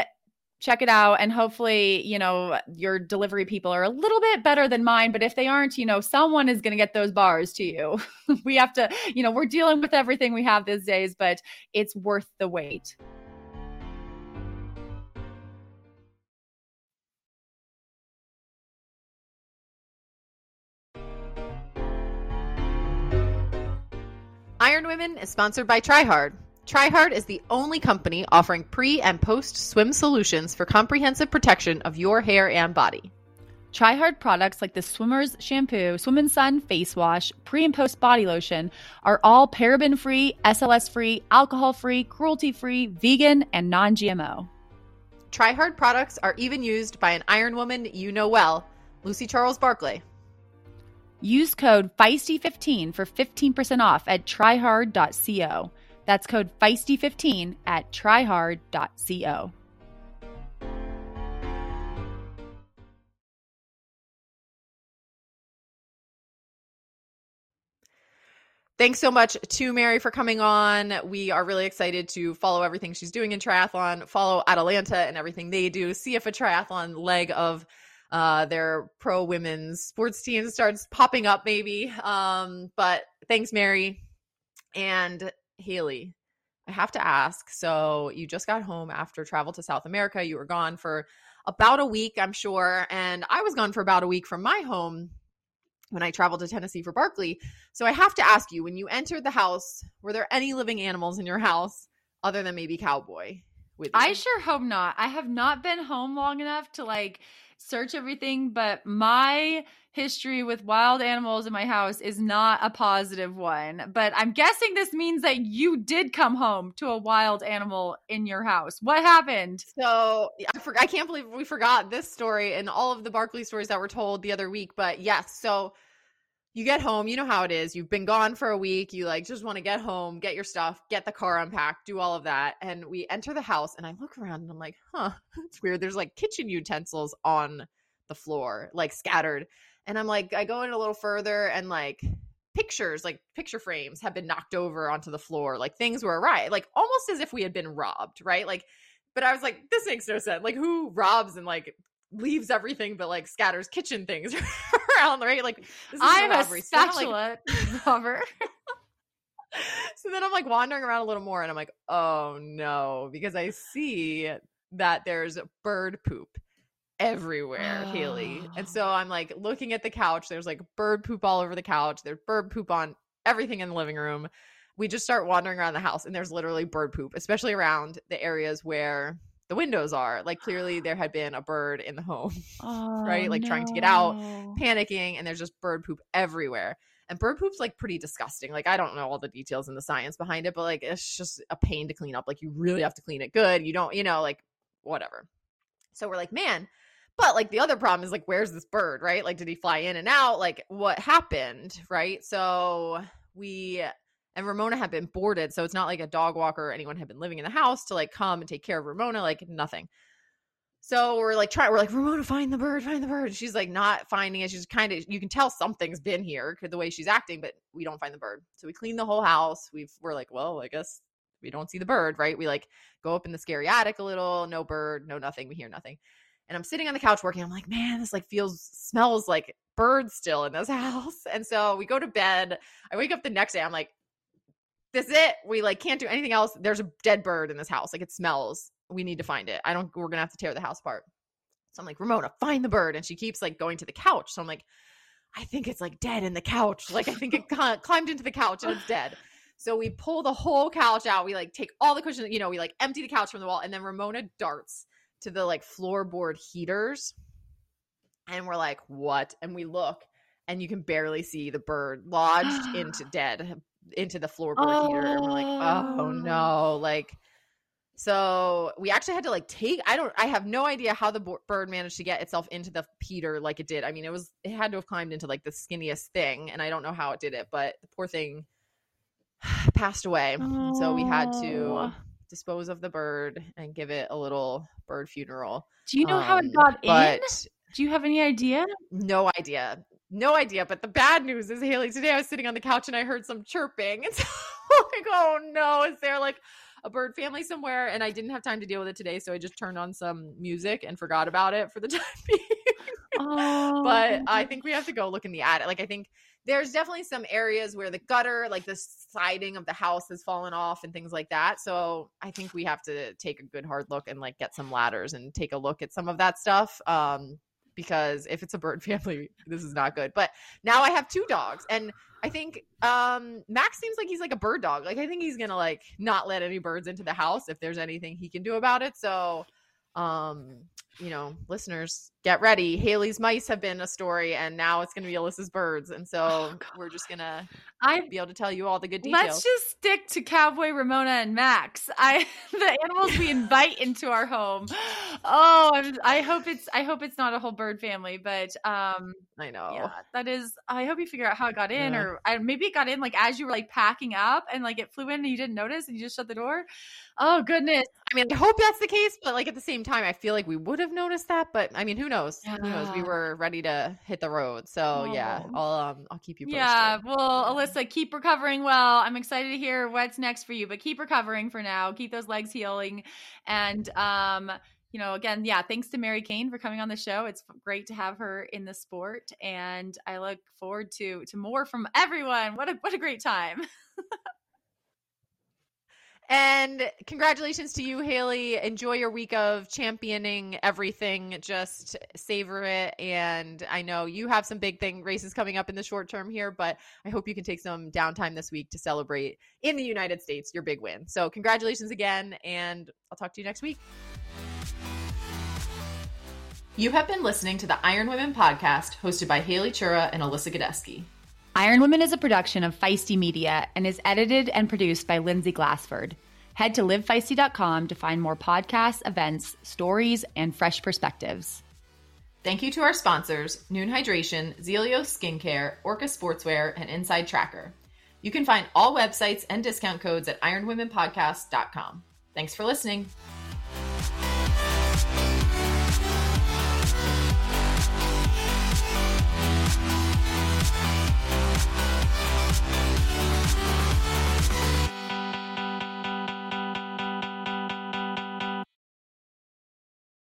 check it out. And hopefully, you know, your delivery people are a little bit better than mine, but if they aren't, you know, someone is going to get those bars to you. We have to, you know, we're dealing with everything we have these days, but it's worth the wait. Iron Women is sponsored by TryHard. TryHard is the only company offering pre and post swim solutions for comprehensive protection of your hair and body. TryHard products like the Swimmer's Shampoo, Swim and Sun Face Wash, pre and post body lotion are all paraben-free, S L S-free, alcohol-free, cruelty-free, vegan, and non-G M O. TryHard products are even used by an Iron Woman you know well, Lucy Charles Barclay. Use code feisty fifteen for fifteen percent off at tryhard dot co. That's code feisty fifteen at tryhard dot co. Thanks so much to Mary for coming on. We are really excited to follow everything she's doing in triathlon, follow Atalanta and everything they do, see if a triathlon leg of uh, their pro women's sports team starts popping up maybe. Um, but thanks, Mary. And Haley, I have to ask, so you just got home after travel to South America. You were gone for about a week, I'm sure. And I was gone for about a week from my home when I traveled to Tennessee for Barkley. So I have to ask you, when you entered the house, were there any living animals in your house other than maybe Cowboy? With I sure hope not. I have not been home long enough to like search everything, but my history with wild animals in my house is not a positive one. But I'm guessing this means that you did come home to a wild animal in your house. What happened? So I, for- I can't believe we forgot this story and all of the Barkley stories that were told the other week. But yes, so you get home, you know how it is. You've been gone for a week. You like just want to get home, get your stuff, get the car unpacked, do all of that. And we enter the house and I look around and I'm like, huh, it's weird. There's like kitchen utensils on the floor, like scattered. And I'm like, I go in a little further and like pictures, like picture frames have been knocked over onto the floor. Like things were awry, like almost as if we had been robbed, right? Like, but I was like, this makes no sense. Like who robs and like leaves everything but like scatters kitchen things around, right? Like this is I'm a, a spatula lover. Like... So then I'm like wandering around a little more and I'm like, oh no, because I see that there's bird poop everywhere, oh. Haley. And so I'm like looking at the couch, there's like bird poop all over the couch, there's bird poop on everything in the living room. We just start wandering around the house and there's literally bird poop, especially around the areas where the windows are. Like clearly there had been a bird in the home, oh, right? Like no. Trying to get out, panicking, and there's just bird poop everywhere. And bird poop's like pretty disgusting. Like I don't know all the details and the science behind it, but like it's just a pain to clean up. Like you really have to clean it good. You don't, you know, like whatever. So we're like, man, but like the other problem is like, where's this bird, right? Like did he fly in and out? Like what happened, right? So we... And Ramona had been boarded, so it's not like a dog walker or anyone had been living in the house to like come and take care of Ramona, like nothing. So we're like trying, we're like, Ramona, find the bird, find the bird. And she's like not finding it. She's kind of, you can tell something's been here the way she's acting, but we don't find the bird. So we clean the whole house. We've, we're like, well, I guess we don't see the bird, right? We like go up in the scary attic a little, no bird, no nothing. We hear nothing. And I'm sitting on the couch working. I'm like, man, this like feels, smells like bird still in this house. And so we go to bed. I wake up the next day. I'm like, that's it. We like can't do anything else. There's a dead bird in this house. Like it smells. We need to find it. I don't, we're going to have to tear the house apart. So I'm like, Ramona, find the bird. And she keeps like going to the couch. So I'm like, I think it's like dead in the couch. Like I think it climbed into the couch and it's dead. So we pull the whole couch out. We like take all the cushions, you know, we like empty the couch from the wall. And then Ramona darts to the like floorboard heaters. And we're like, what? And we look and you can barely see the bird lodged into dead. into the floorboard oh. heater. And we're like, oh no. Like, so we actually had to like take, I don't, I have no idea how the bo- bird managed to get itself into the heater. Like it did. I mean, it was, it had to have climbed into like the skinniest thing. And I don't know how it did it, but the poor thing passed away. Oh. So we had to dispose of the bird and give it a little bird funeral. Do you know um, how it got but, in? Do you have any idea? No idea. No idea. But the bad news is, Haley, today I was sitting on the couch and I heard some chirping. And so I'm like, oh no, is there like a bird family somewhere? And I didn't have time to deal with it today. So I just turned on some music and forgot about it for the time being. Oh. But I think we have to go look in the attic. Like I think there's definitely some areas where the gutter, like the siding of the house has fallen off and things like that. So I think we have to take a good hard look and like get some ladders and take a look at some of that stuff. Um, because if it's a bird family, this is not good. But now I have two dogs. And I think um, Max seems like he's like a bird dog. Like I think he's going to like not let any birds into the house if there's anything he can do about it. So, um, you know, listeners, get ready. Haley's mice have been a story and now it's going to be Alyssa's birds. And so oh, we're just going to be able to tell you all the good details. Let's just stick to Cowboy, Ramona, and Max. I the animals we invite into our home. Oh, I'm, I hope it's I hope it's not a whole bird family, but um, I know yeah, that is. I hope you figure out how it got in, yeah. or I, maybe it got in like as you were like packing up, and like it flew in and you didn't notice, and you just shut the door. Oh goodness! I mean, I hope that's the case, but like at the same time, I feel like we would have. have noticed that, but I mean, who knows? Yeah. Who knows? We were ready to hit the road. So oh. yeah, I'll, um, I'll keep you posted. Yeah. Well, Alyssa, keep recovering well. I'm excited to hear what's next for you, but keep recovering for now. Keep those legs healing. And, um, you know, again, yeah, thanks to Mary Cain for coming on the show. It's great to have her in the sport, and I look forward to to more from everyone. What a what a great time. And congratulations to you, Haley. Enjoy your week of championing everything. Just savor it. And I know you have some big thing races coming up in the short term here, but I hope you can take some downtime this week to celebrate in the United States your big win. So congratulations again, and I'll talk to you next week. You have been listening to the Iron Women podcast, hosted by Haley Chura and Alyssa Gadeski. Iron Women is a production of Feisty Media and is edited and produced by Lindsay Glassford. Head to live feisty dot com to find more podcasts, events, stories, and fresh perspectives. Thank you to our sponsors, Noon Hydration, Zelios Skincare, Orca Sportswear, and Inside Tracker. You can find all websites and discount codes at iron women podcast dot com. Thanks for listening.